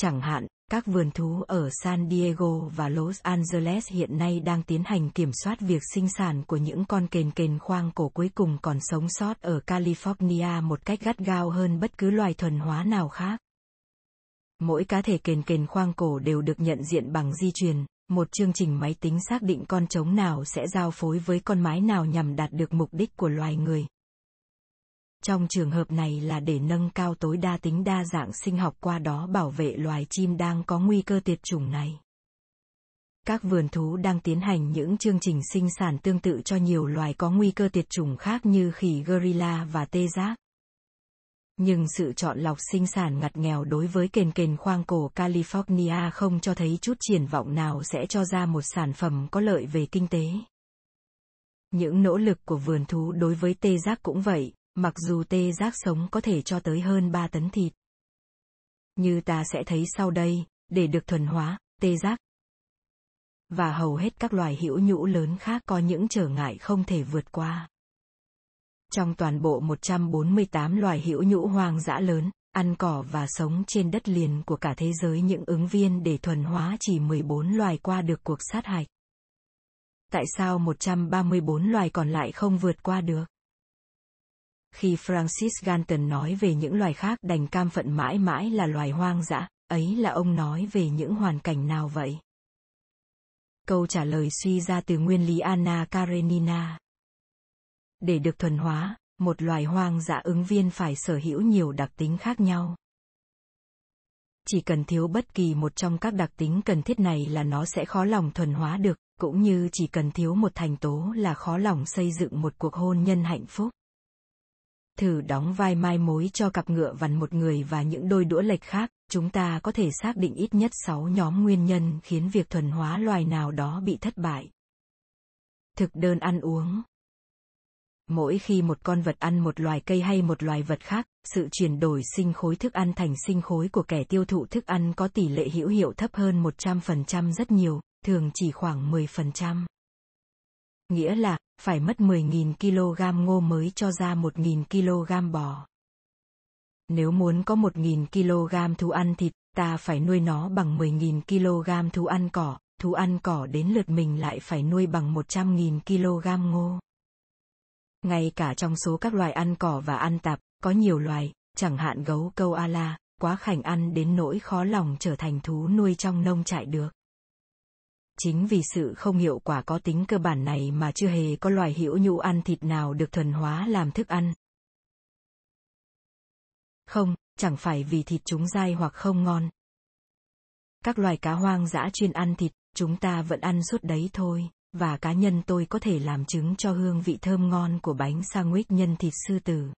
Chẳng hạn, các vườn thú ở San Diego và Los Angeles hiện nay đang tiến hành kiểm soát việc sinh sản của những con kền kền khoang cổ cuối cùng còn sống sót ở California một cách gắt gao hơn bất cứ loài thuần hóa nào khác. Mỗi cá thể kền kền khoang cổ đều được nhận diện bằng di truyền, một chương trình máy tính xác định con trống nào sẽ giao phối với con mái nào nhằm đạt được mục đích của loài người. Trong trường hợp này là để nâng cao tối đa tính đa dạng sinh học, qua đó bảo vệ loài chim đang có nguy cơ tuyệt chủng này. Các vườn thú đang tiến hành những chương trình sinh sản tương tự cho nhiều loài có nguy cơ tuyệt chủng khác như khỉ gorilla và tê giác. Nhưng sự chọn lọc sinh sản ngặt nghèo đối với kền kền khoang cổ California không cho thấy chút triển vọng nào sẽ cho ra một sản phẩm có lợi về kinh tế. Những nỗ lực của vườn thú đối với tê giác cũng vậy. Mặc dù tê giác sống có thể cho tới hơn ba tấn thịt. Như ta sẽ thấy sau đây, để được thuần hóa, tê giác và hầu hết các loài hữu nhũ lớn khác có những trở ngại không thể vượt qua. Trong toàn bộ một trăm bốn mươi tám loài hữu nhũ hoang dã lớn, ăn cỏ và sống trên đất liền của cả thế giới, những ứng viên để thuần hóa chỉ mười bốn loài qua được cuộc sát hạch. Tại sao một trăm ba mươi bốn loài còn lại không vượt qua được? Khi Francis Galton nói về những loài khác đành cam phận mãi mãi là loài hoang dã, ấy là ông nói về những hoàn cảnh nào vậy? câu trả lời suy ra từ nguyên lý Anna Karenina. Để được thuần hóa, một loài hoang dã ứng viên phải sở hữu nhiều đặc tính khác nhau. Chỉ cần thiếu bất kỳ một trong các đặc tính cần thiết này là nó sẽ khó lòng thuần hóa được, cũng như chỉ cần thiếu một thành tố là khó lòng xây dựng một cuộc hôn nhân hạnh phúc. Thử đóng vai mai mối cho cặp ngựa vằn một người và những đôi đũa lệch khác, chúng ta có thể xác định ít nhất sáu nhóm nguyên nhân khiến việc thuần hóa loài nào đó bị thất bại. Thực đơn ăn uống. Mỗi khi một con vật ăn một loài cây hay một loài vật khác, sự chuyển đổi sinh khối thức ăn thành sinh khối của kẻ tiêu thụ thức ăn có tỷ lệ hữu hiệu thấp hơn một trăm phần trăm rất nhiều, thường chỉ khoảng mười phần trăm. Nghĩa là, phải mất mười nghìn ki lô gam ngô mới cho ra một nghìn ki lô gam bò. Nếu muốn có một nghìn ki lô gam thú ăn thịt, ta phải nuôi nó bằng mười nghìn ki lô gam thú ăn cỏ, thú ăn cỏ đến lượt mình lại phải nuôi bằng một trăm nghìn ki lô gam ngô. Ngay cả trong số các loài ăn cỏ và ăn tạp, có nhiều loài, chẳng hạn gấu koala, quá khảnh ăn đến nỗi khó lòng trở thành thú nuôi trong nông trại được. Chính vì sự không hiệu quả có tính cơ bản này mà chưa hề có loài hữu nhũ ăn thịt nào được thuần hóa làm thức ăn. Không, chẳng phải vì thịt chúng dai hoặc không ngon. Các loài cá hoang dã chuyên ăn thịt, chúng ta vẫn ăn suốt đấy thôi, và cá nhân tôi có thể làm chứng cho hương vị thơm ngon của bánh sandwich nhân thịt sư tử.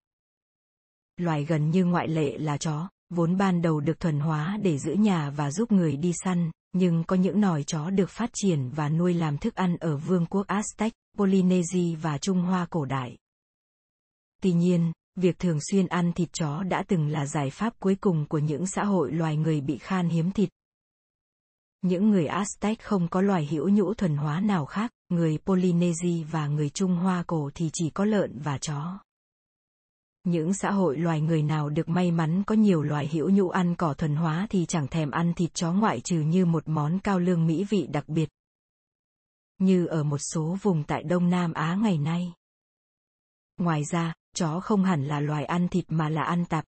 Loài gần như ngoại lệ là chó, vốn ban đầu được thuần hóa để giữ nhà và giúp người đi săn. Nhưng có những nòi chó được phát triển và nuôi làm thức ăn ở vương quốc Aztec, Polynesia và Trung Hoa cổ đại. Tuy nhiên, việc thường xuyên ăn thịt chó đã từng là giải pháp cuối cùng của những xã hội loài người bị khan hiếm thịt. Những người Aztec không có loài hữu nhũ thuần hóa nào khác, người Polynesia và người Trung Hoa cổ thì chỉ có lợn và chó. Những xã hội loài người nào được may mắn có nhiều loài hữu nhũ ăn cỏ thuần hóa thì chẳng thèm ăn thịt chó ngoại trừ như một món cao lương mỹ vị đặc biệt. Như ở một số vùng tại Đông Nam Á ngày nay. Ngoài ra, chó không hẳn là loài ăn thịt mà là ăn tạp.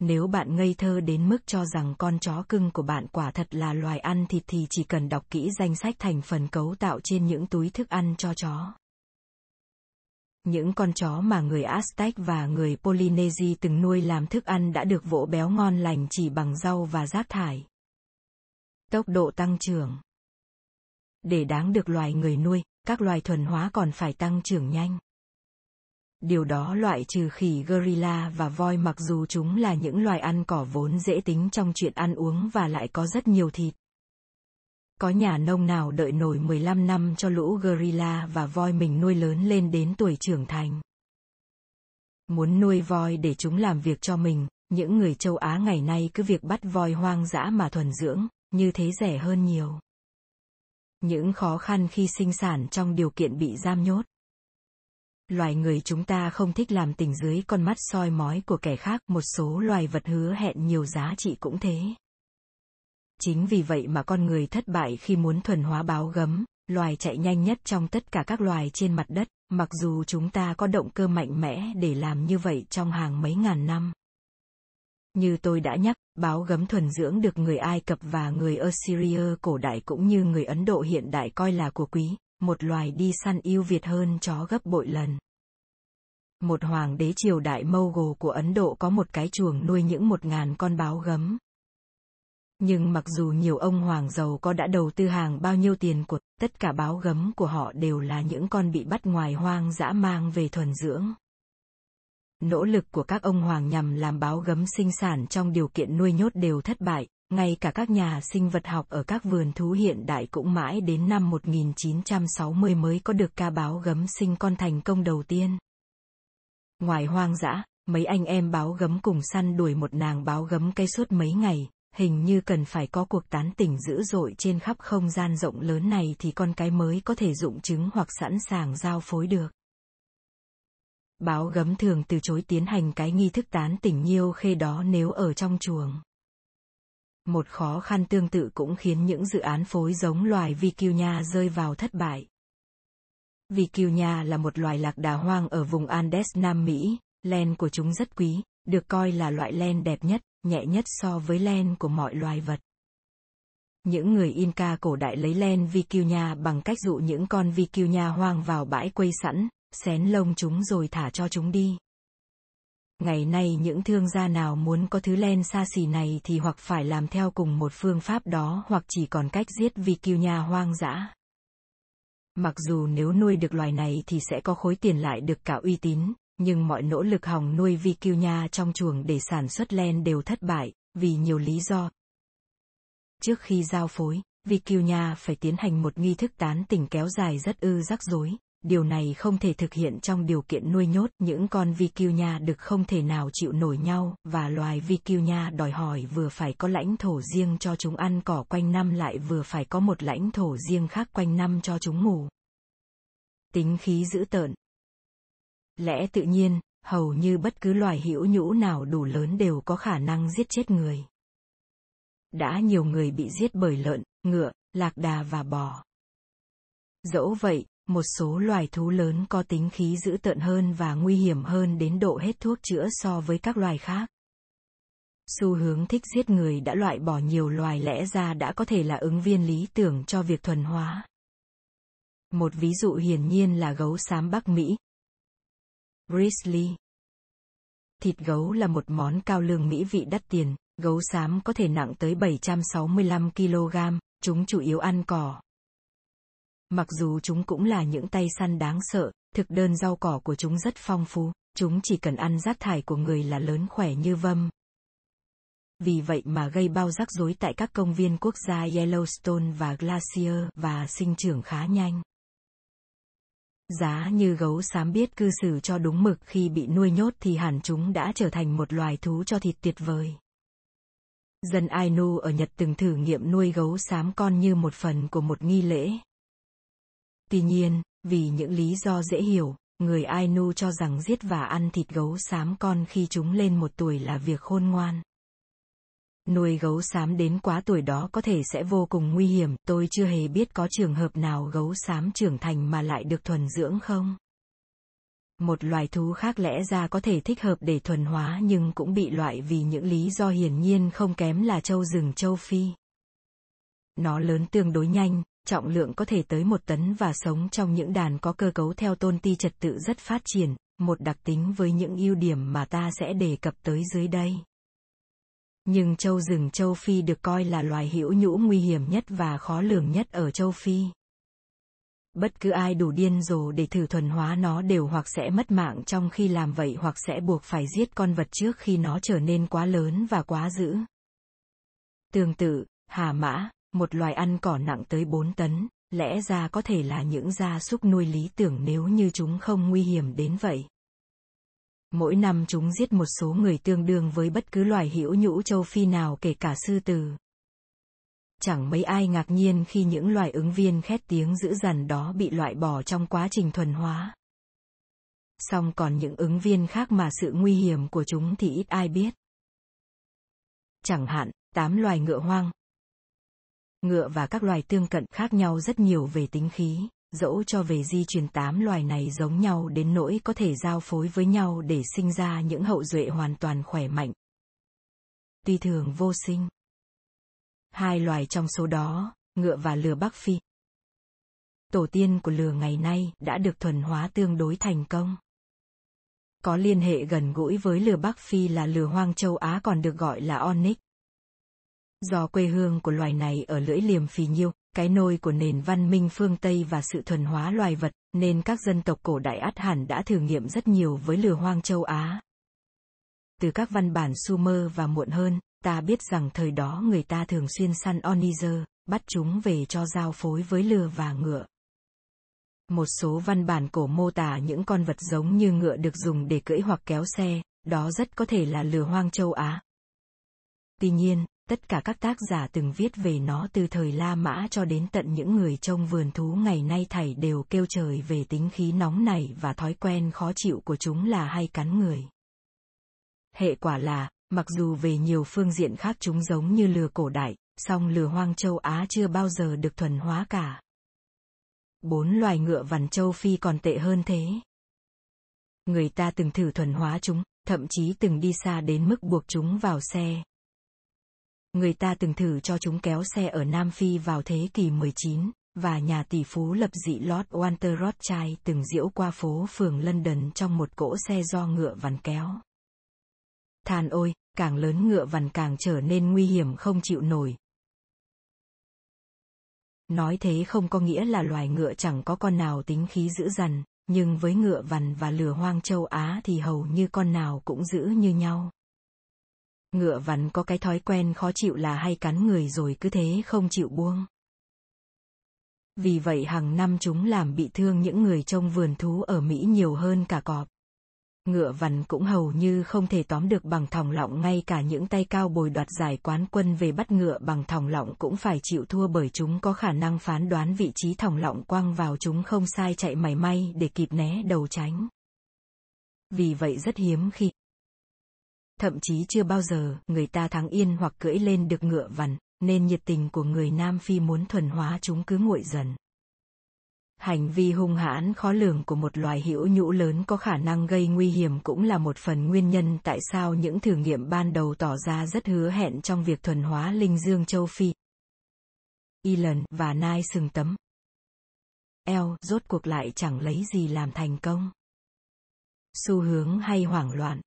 Nếu bạn ngây thơ đến mức cho rằng con chó cưng của bạn quả thật là loài ăn thịt thì chỉ cần đọc kỹ danh sách thành phần cấu tạo trên những túi thức ăn cho chó. Những con chó mà người Aztec và người Polynesia từng nuôi làm thức ăn đã được vỗ béo ngon lành chỉ bằng rau và rác thải. Tốc độ tăng trưởng. Để đáng được loài người nuôi, các loài thuần hóa còn phải tăng trưởng nhanh. Điều đó loại trừ khỉ gorilla và voi mặc dù chúng là những loài ăn cỏ vốn dễ tính trong chuyện ăn uống và lại có rất nhiều thịt. Có nhà nông nào đợi nổi mười lăm năm cho lũ gorilla và voi mình nuôi lớn lên đến tuổi trưởng thành? Muốn nuôi voi để chúng làm việc cho mình, những người châu Á ngày nay cứ việc bắt voi hoang dã mà thuần dưỡng, như thế rẻ hơn nhiều. Những khó khăn khi sinh sản trong điều kiện bị giam nhốt. Loài người chúng ta không thích làm tình dưới con mắt soi mói của kẻ khác, một số loài vật hứa hẹn nhiều giá trị cũng thế. Chính vì vậy mà con người thất bại khi muốn thuần hóa báo gấm, loài chạy nhanh nhất trong tất cả các loài trên mặt đất, mặc dù chúng ta có động cơ mạnh mẽ để làm như vậy trong hàng mấy ngàn năm. Như tôi đã nhắc, báo gấm thuần dưỡng được người Ai Cập và người Assyria cổ đại cũng như người Ấn Độ hiện đại coi là của quý, một loài đi săn ưu việt hơn chó gấp bội lần. Một hoàng đế triều đại Mughal của Ấn Độ có một cái chuồng nuôi những một ngàn con báo gấm. Nhưng mặc dù nhiều ông hoàng giàu có đã đầu tư hàng bao nhiêu tiền của, tất cả báo gấm của họ đều là những con bị bắt ngoài hoang dã mang về thuần dưỡng. Nỗ lực của các ông hoàng nhằm làm báo gấm sinh sản trong điều kiện nuôi nhốt đều thất bại, ngay cả các nhà sinh vật học ở các vườn thú hiện đại cũng mãi đến năm một nghìn chín trăm sáu mươi mới có được ca báo gấm sinh con thành công đầu tiên. Ngoài hoang dã, mấy anh em báo gấm cùng săn đuổi một nàng báo gấm cây suốt mấy ngày. Hình như cần phải có cuộc tán tỉnh dữ dội trên khắp không gian rộng lớn này thì con cái mới có thể rụng trứng hoặc sẵn sàng giao phối được. Báo gấm thường từ chối tiến hành cái nghi thức tán tỉnh nhiêu khê đó nếu ở trong chuồng. Một khó khăn tương tự cũng khiến những dự án phối giống loài vicuña rơi vào thất bại. Vicuña là một loài lạc đà hoang ở vùng Andes Nam Mỹ, len của chúng rất quý, được coi là loại len đẹp nhất, nhẹ nhất so với len của mọi loài vật. những người Inca cổ đại lấy len vi kiêu nha bằng cách dụ những con vi kiêu nha hoang vào bãi quây sẵn, xén lông chúng rồi thả cho chúng đi. Ngày nay những thương gia nào muốn có thứ len xa xỉ này thì hoặc phải làm theo cùng một phương pháp đó hoặc chỉ còn cách giết vi kiêu nha hoang dã. Mặc dù nếu nuôi được loài này thì sẽ có khối tiền lại được cả uy tín, nhưng mọi nỗ lực hòng nuôi vi kiêu nha trong chuồng để sản xuất len đều thất bại, vì nhiều lý do. Trước khi giao phối, vi kiêu nha phải tiến hành một nghi thức tán tỉnh kéo dài rất ư rắc rối. Điều này không thể thực hiện trong điều kiện nuôi nhốt, những con vi kiêu nha đực không thể nào chịu nổi nhau, và loài vi kiêu nha đòi hỏi vừa phải có lãnh thổ riêng cho chúng ăn cỏ quanh năm lại vừa phải có một lãnh thổ riêng khác quanh năm cho chúng ngủ. Tính khí dữ tợn. Lẽ tự nhiên, hầu như bất cứ loài hữu nhũ nào đủ lớn đều có khả năng giết chết người. Đã nhiều người bị giết bởi lợn, ngựa, lạc đà và bò. Dẫu vậy, một số loài thú lớn có tính khí dữ tợn hơn và nguy hiểm hơn đến độ hết thuốc chữa so với các loài khác. Xu hướng thích giết người đã loại bỏ nhiều loài lẽ ra đã có thể là ứng viên lý tưởng cho việc thuần hóa. Một ví dụ hiển nhiên là gấu xám Bắc Mỹ. Grizzly. Thịt gấu là một món cao lương mỹ vị đắt tiền, gấu xám có thể nặng tới bảy trăm sáu mươi lăm ki lô gam, chúng chủ yếu ăn cỏ. Mặc dù chúng cũng là những tay săn đáng sợ, thực đơn rau cỏ của chúng rất phong phú, chúng chỉ cần ăn rác thải của người là lớn khỏe như vâm. Vì vậy mà gây bao rắc rối tại các công viên quốc gia Yellowstone và Glacier và sinh trưởng khá nhanh. Giá như gấu xám biết cư xử cho đúng mực khi bị nuôi nhốt thì hẳn chúng đã trở thành một loài thú cho thịt tuyệt vời. Dân Ainu ở Nhật từng thử nghiệm nuôi gấu xám con như một phần của một nghi lễ. Tuy nhiên, vì những lý do dễ hiểu, người Ainu cho rằng giết và ăn thịt gấu xám con khi chúng lên một tuổi là việc khôn ngoan. Nuôi gấu xám đến quá tuổi đó có thể sẽ vô cùng nguy hiểm, tôi chưa hề biết có trường hợp nào gấu xám trưởng thành mà lại được thuần dưỡng không. Một loài thú khác lẽ ra có thể thích hợp để thuần hóa nhưng cũng bị loại vì những lý do hiển nhiên không kém là trâu rừng châu Phi. Nó lớn tương đối nhanh, trọng lượng có thể tới một tấn và sống trong những đàn có cơ cấu theo tôn ti trật tự rất phát triển, một đặc tính với những ưu điểm mà ta sẽ đề cập tới dưới đây. Nhưng trâu rừng châu Phi được coi là loài hữu nhũ nguy hiểm nhất và khó lường nhất ở châu Phi. Bất cứ ai đủ điên rồ để thử thuần hóa nó đều hoặc sẽ mất mạng trong khi làm vậy hoặc sẽ buộc phải giết con vật trước khi nó trở nên quá lớn và quá dữ. Tương tự, hà mã, một loài ăn cỏ nặng tới bốn tấn, lẽ ra có thể là những gia súc nuôi lý tưởng nếu như chúng không nguy hiểm đến vậy. Mỗi năm chúng giết một số người tương đương với bất cứ loài hữu nhũ châu Phi nào kể cả sư tử. Chẳng mấy ai ngạc nhiên khi những loài ứng viên khét tiếng dữ dằn đó bị loại bỏ trong quá trình thuần hóa. Song còn những ứng viên khác mà sự nguy hiểm của chúng thì ít ai biết. Chẳng hạn, tám loài ngựa hoang. Ngựa và các loài tương cận khác nhau rất nhiều về tính khí, dẫu cho về di truyền tám loài này giống nhau đến nỗi có thể giao phối với nhau để sinh ra những hậu duệ hoàn toàn khỏe mạnh. Tuy thường vô sinh. Hai loài trong số đó, ngựa và lừa Bắc Phi, tổ tiên của lừa ngày nay, đã được thuần hóa tương đối thành công. Có liên hệ gần gũi với lừa Bắc Phi là lừa hoang châu Á còn được gọi là onyx. Do quê hương của loài này ở lưỡi liềm Phì Nhiêu, cái nôi của nền văn minh phương Tây và sự thuần hóa loài vật, nên các dân tộc cổ đại ắt hẳn đã thử nghiệm rất nhiều với lừa hoang châu Á. Từ các văn bản Sumer và muộn hơn, ta biết rằng thời đó người ta thường xuyên săn onyx, bắt chúng về cho giao phối với lừa và ngựa. Một số văn bản cổ mô tả những con vật giống như ngựa được dùng để cưỡi hoặc kéo xe, đó rất có thể là lừa hoang châu Á. Tuy nhiên, tất cả các tác giả từng viết về nó từ thời La Mã cho đến tận những người trông vườn thú ngày nay thảy đều kêu trời về tính khí nóng nảy và thói quen khó chịu của chúng là hay cắn người. Hệ quả là, mặc dù về nhiều phương diện khác chúng giống như lừa cổ đại, song lừa hoang châu Á chưa bao giờ được thuần hóa cả. Bốn loài ngựa vằn châu Phi còn tệ hơn thế. Người ta từng thử thuần hóa chúng, thậm chí từng đi xa đến mức buộc chúng vào xe. người ta từng thử cho chúng kéo xe ở Nam Phi vào thế kỷ mười chín, và nhà tỷ phú lập dị Lord Walter Rothschild từng diễu qua phố phường London trong một cỗ xe do ngựa vằn kéo. Than ôi, càng lớn ngựa vằn càng trở nên nguy hiểm không chịu nổi. Nói thế không có nghĩa là loài ngựa chẳng có con nào tính khí dữ dằn, nhưng với ngựa vằn và lừa hoang châu Á thì hầu như con nào cũng dữ như nhau. Ngựa vằn có cái thói quen khó chịu là hay cắn người rồi cứ thế không chịu buông. Vì vậy hàng năm chúng làm bị thương những người trông vườn thú ở Mỹ nhiều hơn cả cọp. Ngựa vằn cũng hầu như không thể tóm được bằng thòng lọng, ngay cả những tay cao bồi đoạt giải quán quân về bắt ngựa bằng thòng lọng cũng phải chịu thua bởi chúng có khả năng phán đoán vị trí thòng lọng quăng vào chúng không sai, chạy mảy may để kịp né đầu tránh. Vì vậy rất hiếm khi, thậm chí chưa bao giờ, người ta thắng yên hoặc cưỡi lên được ngựa vằn, nên nhiệt tình của người Nam Phi muốn thuần hóa chúng cứ nguội dần. Hành vi hung hãn khó lường của một loài hữu nhũ lớn có khả năng gây nguy hiểm cũng là một phần nguyên nhân tại sao những thử nghiệm ban đầu tỏ ra rất hứa hẹn trong việc thuần hóa linh dương châu Phi. Elon và nai sừng tấm eo rốt cuộc lại chẳng lấy gì làm thành công. Xu hướng hay hoảng loạn.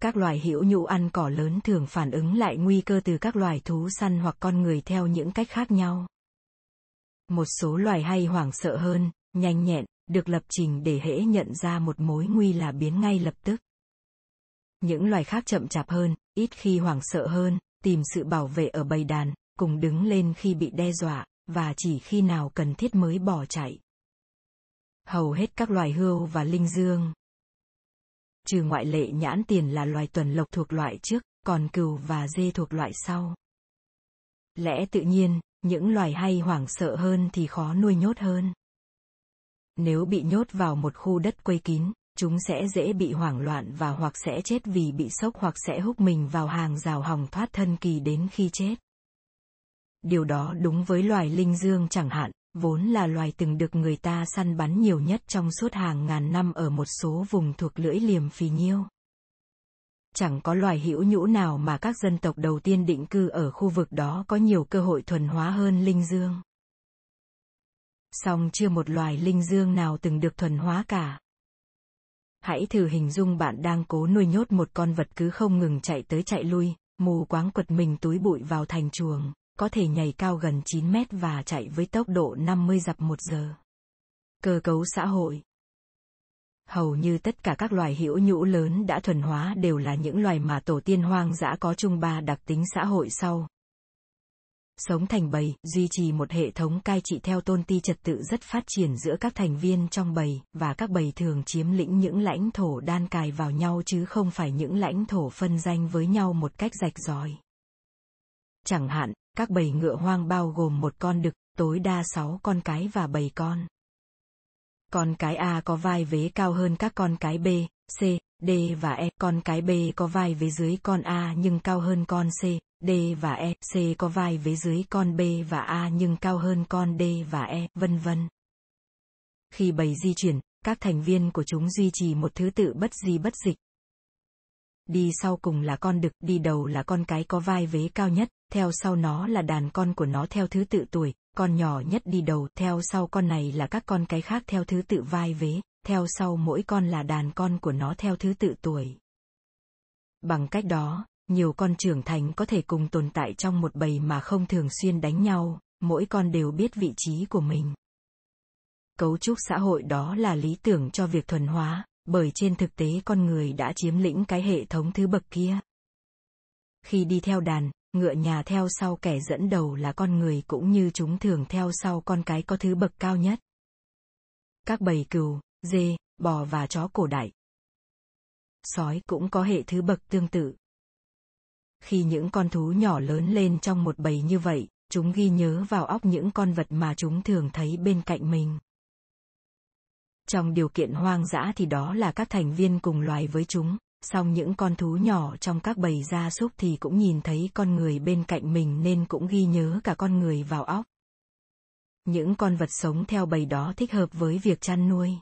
Các loài hữu nhũ ăn cỏ lớn thường phản ứng lại nguy cơ từ các loài thú săn hoặc con người theo những cách khác nhau. Một số loài hay hoảng sợ hơn, nhanh nhẹn, được lập trình để hễ nhận ra một mối nguy là biến ngay lập tức. Những loài khác chậm chạp hơn, ít khi hoảng sợ hơn, tìm sự bảo vệ ở bầy đàn, cùng đứng lên khi bị đe dọa, và chỉ khi nào cần thiết mới bỏ chạy. Hầu hết các loài hươu và linh dương, trừ ngoại lệ nhãn tiền là loài tuần lộc thuộc loại trước, còn cừu và dê thuộc loại sau. Lẽ tự nhiên, những loài hay hoảng sợ hơn thì khó nuôi nhốt hơn. Nếu bị nhốt vào một khu đất quây kín, chúng sẽ dễ bị hoảng loạn và hoặc sẽ chết vì bị sốc hoặc sẽ húc mình vào hàng rào hòng thoát thân kỳ đến khi chết. Điều đó đúng với loài linh dương chẳng hạn, vốn là loài từng được người ta săn bắn nhiều nhất trong suốt hàng ngàn năm ở một số vùng thuộc lưỡi liềm phì nhiêu. Chẳng có loài hữu nhũ nào mà các dân tộc đầu tiên định cư ở khu vực đó có nhiều cơ hội thuần hóa hơn linh dương. Song chưa một loài linh dương nào từng được thuần hóa cả. Hãy thử hình dung bạn đang cố nuôi nhốt một con vật cứ không ngừng chạy tới chạy lui, mù quáng quật mình túi bụi vào thành chuồng, có thể nhảy cao gần chín mét và chạy với tốc độ năm mươi dặm một giờ. Cơ cấu xã hội. Hầu như tất cả các loài hữu nhũ lớn đã thuần hóa đều là những loài mà tổ tiên hoang dã có chung ba đặc tính xã hội sau. Sống thành bầy, duy trì một hệ thống cai trị theo tôn ti trật tự rất phát triển giữa các thành viên trong bầy, và các bầy thường chiếm lĩnh những lãnh thổ đan cài vào nhau chứ không phải những lãnh thổ phân danh với nhau một cách rạch ròi. Chẳng hạn, các bầy ngựa hoang bao gồm một con đực, tối đa sáu con cái và bầy con. Con cái A có vai vế cao hơn các con cái B, C, D và E. Con cái B có vai vế dưới con A nhưng cao hơn con C, D và E. C có vai vế dưới con B và A nhưng cao hơn con D và E, vân vân. Khi bầy di chuyển, các thành viên của chúng duy trì một thứ tự bất di bất dịch. Đi sau cùng là con đực, đi đầu là con cái có vai vế cao nhất, theo sau nó là đàn con của nó theo thứ tự tuổi. Con nhỏ nhất đi đầu, theo sau con này là các con cái khác theo thứ tự vai vế, theo sau mỗi con là đàn con của nó theo thứ tự tuổi. Bằng cách đó, nhiều con trưởng thành có thể cùng tồn tại trong một bầy mà không thường xuyên đánh nhau, mỗi con đều biết vị trí của mình. Cấu trúc xã hội đó là lý tưởng cho việc thuần hóa, bởi trên thực tế con người đã chiếm lĩnh cái hệ thống thứ bậc kia. Khi đi theo đàn, ngựa nhà theo sau kẻ dẫn đầu là con người cũng như chúng thường theo sau con cái có thứ bậc cao nhất. Các bầy cừu, dê, bò và chó cổ đại, sói cũng có hệ thứ bậc tương tự. Khi những con thú nhỏ lớn lên trong một bầy như vậy, chúng ghi nhớ vào óc những con vật mà chúng thường thấy bên cạnh mình. Trong điều kiện hoang dã thì đó là các thành viên cùng loài với chúng. Song những con thú nhỏ trong các bầy gia súc thì cũng nhìn thấy con người bên cạnh mình nên cũng ghi nhớ cả con người vào óc. Những con vật sống theo bầy đó thích hợp với việc chăn nuôi.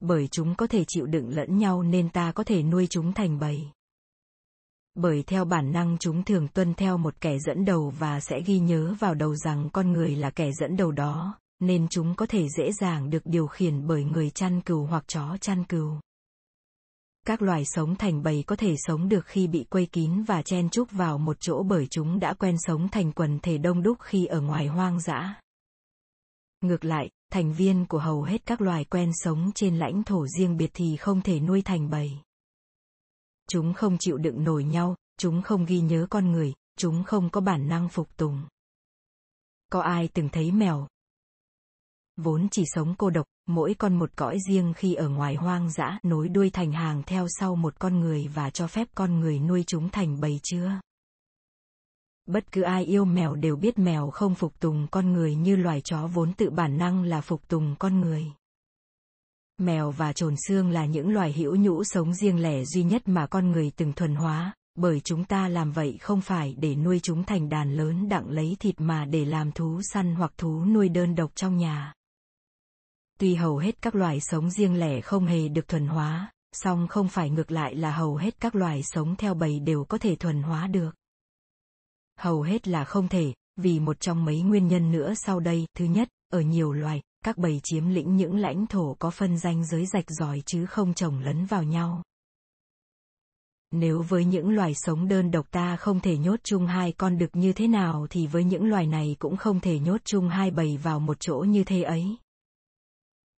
Bởi chúng có thể chịu đựng lẫn nhau nên ta có thể nuôi chúng thành bầy. bởi theo bản năng chúng thường tuân theo một kẻ dẫn đầu và sẽ ghi nhớ vào đầu rằng con người là kẻ dẫn đầu đó, nên chúng có thể dễ dàng được điều khiển bởi người chăn cừu hoặc chó chăn cừu. Các loài sống thành bầy có thể sống được khi bị quây kín và chen chúc vào một chỗ bởi chúng đã quen sống thành quần thể đông đúc khi ở ngoài hoang dã. Ngược lại, thành viên của hầu hết các loài quen sống trên lãnh thổ riêng biệt thì không thể nuôi thành bầy. Chúng không chịu đựng nổi nhau, chúng không ghi nhớ con người, chúng không có bản năng phục tùng. Có ai từng thấy mèo? Vốn chỉ sống cô độc, mỗi con một cõi riêng khi ở ngoài hoang dã, nối đuôi thành hàng theo sau một con người và cho phép con người nuôi chúng thành bầy chưa? Bất cứ ai yêu mèo đều biết mèo không phục tùng con người như loài chó vốn tự bản năng là phục tùng con người. Mèo và chồn xương là những loài hữu nhũ sống riêng lẻ duy nhất mà con người từng thuần hóa, bởi chúng ta làm vậy không phải để nuôi chúng thành đàn lớn đặng lấy thịt mà để làm thú săn hoặc thú nuôi đơn độc trong nhà. Tuy hầu hết các loài sống riêng lẻ không hề được thuần hóa, song không phải ngược lại là hầu hết các loài sống theo bầy đều có thể thuần hóa được. Hầu hết là không thể, vì một trong mấy nguyên nhân nữa sau đây. Thứ nhất, ở nhiều loài, các bầy chiếm lĩnh những lãnh thổ có phân ranh giới rạch ròi chứ không chồng lấn vào nhau. Nếu với những loài sống đơn độc ta không thể nhốt chung hai con đực như thế nào thì với những loài này cũng không thể nhốt chung hai bầy vào một chỗ như thế ấy.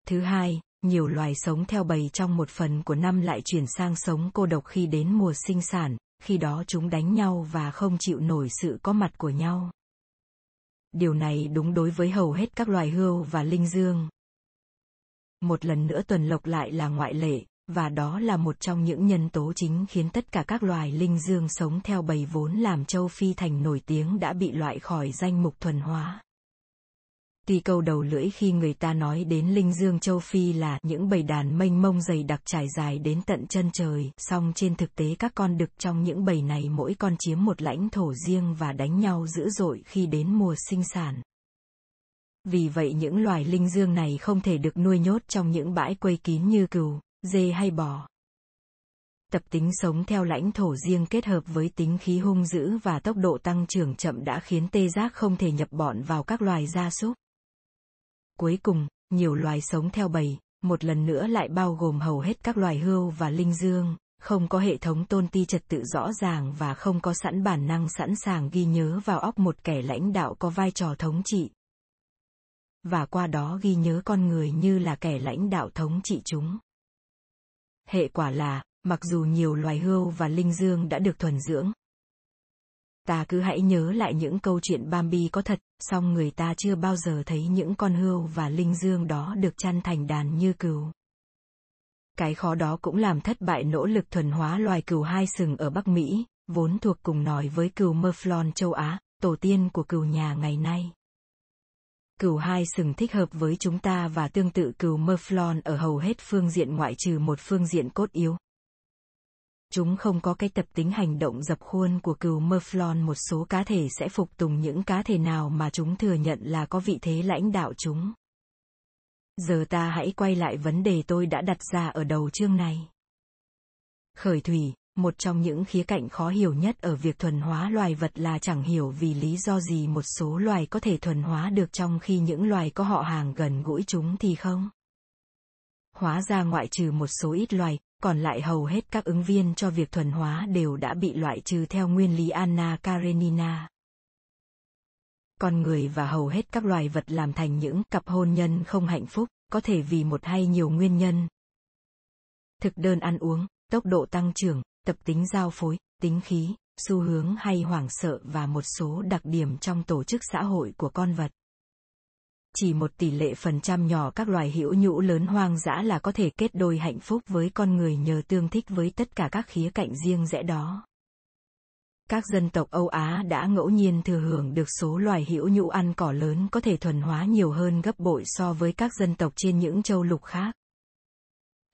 Thứ hai, nhiều loài sống theo bầy trong một phần của năm lại chuyển sang sống cô độc khi đến mùa sinh sản, khi đó chúng đánh nhau và không chịu nổi sự có mặt của nhau. Điều này đúng đối với hầu hết các loài hươu và linh dương. Một lần nữa tuần lộc lại là ngoại lệ, và đó là một trong những nhân tố chính khiến tất cả các loài linh dương sống theo bầy vốn làm châu Phi thành nổi tiếng đã bị loại khỏi danh mục thuần hóa. Tuy câu đầu lưỡi khi người ta nói đến linh dương châu Phi là những bầy đàn mênh mông dày đặc trải dài đến tận chân trời, song trên thực tế các con đực trong những bầy này mỗi con chiếm một lãnh thổ riêng và đánh nhau dữ dội khi đến mùa sinh sản. Vì vậy những loài linh dương này không thể được nuôi nhốt trong những bãi quây kín như cừu, dê hay bò. Tập tính sống theo lãnh thổ riêng kết hợp với tính khí hung dữ và tốc độ tăng trưởng chậm đã khiến tê giác không thể nhập bọn vào các loài gia súc. Cuối cùng, nhiều loài sống theo bầy, một lần nữa lại bao gồm hầu hết các loài hươu và linh dương, không có hệ thống tôn ti trật tự rõ ràng và không có sẵn bản năng sẵn sàng ghi nhớ vào óc một kẻ lãnh đạo có vai trò thống trị. Và qua đó ghi nhớ con người như là kẻ lãnh đạo thống trị chúng. Hệ quả là, mặc dù nhiều loài hươu và linh dương đã được thuần dưỡng, ta cứ hãy nhớ lại những câu chuyện Bambi có thật, song người ta chưa bao giờ thấy những con hươu và linh dương đó được chăn thành đàn như cừu. Cái khó đó cũng làm thất bại nỗ lực thuần hóa loài cừu hai sừng ở Bắc Mỹ, vốn thuộc cùng nòi với cừu Mouflon châu Á, tổ tiên của cừu nhà ngày nay. Cừu hai sừng thích hợp với chúng ta và tương tự cừu Mouflon ở hầu hết phương diện ngoại trừ một phương diện cốt yếu. Chúng không có cái tập tính hành động dập khuôn của cừu Mouflon, một số cá thể sẽ phục tùng những cá thể nào mà chúng thừa nhận là có vị thế lãnh đạo chúng. Giờ ta hãy quay lại vấn đề tôi đã đặt ra ở đầu chương này. Khởi thủy, một trong những khía cạnh khó hiểu nhất ở việc thuần hóa loài vật là chẳng hiểu vì lý do gì một số loài có thể thuần hóa được trong khi những loài có họ hàng gần gũi chúng thì không. Hóa ra ngoại trừ một số ít loài, còn lại hầu hết các ứng viên cho việc thuần hóa đều đã bị loại trừ theo nguyên lý Anna Karenina. Con người và hầu hết các loài vật làm thành những cặp hôn nhân không hạnh phúc, có thể vì một hay nhiều nguyên nhân. Thực đơn ăn uống, tốc độ tăng trưởng, tập tính giao phối, tính khí, xu hướng hay hoảng sợ và một số đặc điểm trong tổ chức xã hội của con vật. Chỉ một tỷ lệ phần trăm nhỏ các loài hữu nhũ lớn hoang dã là có thể kết đôi hạnh phúc với con người nhờ tương thích với tất cả các khía cạnh riêng rẽ đó. Các dân tộc Âu Á đã ngẫu nhiên thừa hưởng được số loài hữu nhũ ăn cỏ lớn có thể thuần hóa nhiều hơn gấp bội so với các dân tộc trên những châu lục khác.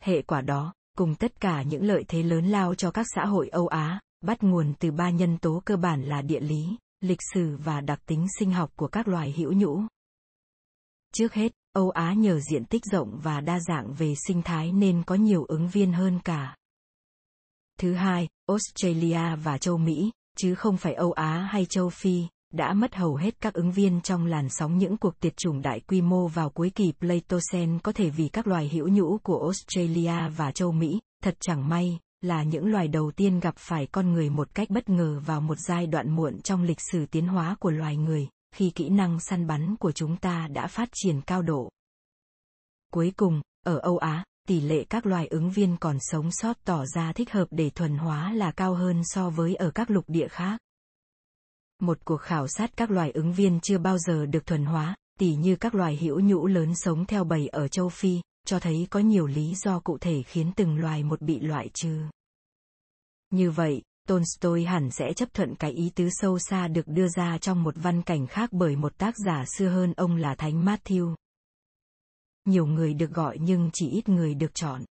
Hệ quả đó, cùng tất cả những lợi thế lớn lao cho các xã hội Âu Á, bắt nguồn từ ba nhân tố cơ bản là địa lý, lịch sử và đặc tính sinh học của các loài hữu nhũ. Trước hết, Âu Á nhờ diện tích rộng và đa dạng về sinh thái nên có nhiều ứng viên hơn cả. thứ hai, Australia và châu Mỹ, chứ không phải Âu Á hay châu Phi, đã mất hầu hết các ứng viên trong làn sóng những cuộc tiệt chủng đại quy mô vào cuối kỳ Pleistocene, có thể vì các loài hữu nhũ của Australia và châu Mỹ, thật chẳng may, là những loài đầu tiên gặp phải con người một cách bất ngờ vào một giai đoạn muộn trong lịch sử tiến hóa của loài người, khi kỹ năng săn bắn của chúng ta đã phát triển cao độ. Cuối cùng, ở Âu Á, tỷ lệ các loài ứng viên còn sống sót tỏ ra thích hợp để thuần hóa là cao hơn so với ở các lục địa khác. Một cuộc khảo sát các loài ứng viên chưa bao giờ được thuần hóa, tỉ như các loài hữu nhũ lớn sống theo bầy ở châu Phi, cho thấy có nhiều lý do cụ thể khiến từng loài một bị loại trừ. Như vậy, Tolstoy hẳn sẽ chấp thuận cái ý tứ sâu xa được đưa ra trong một văn cảnh khác bởi một tác giả xưa hơn ông là Thánh Matthew. Nhiều người được gọi nhưng chỉ ít người được chọn.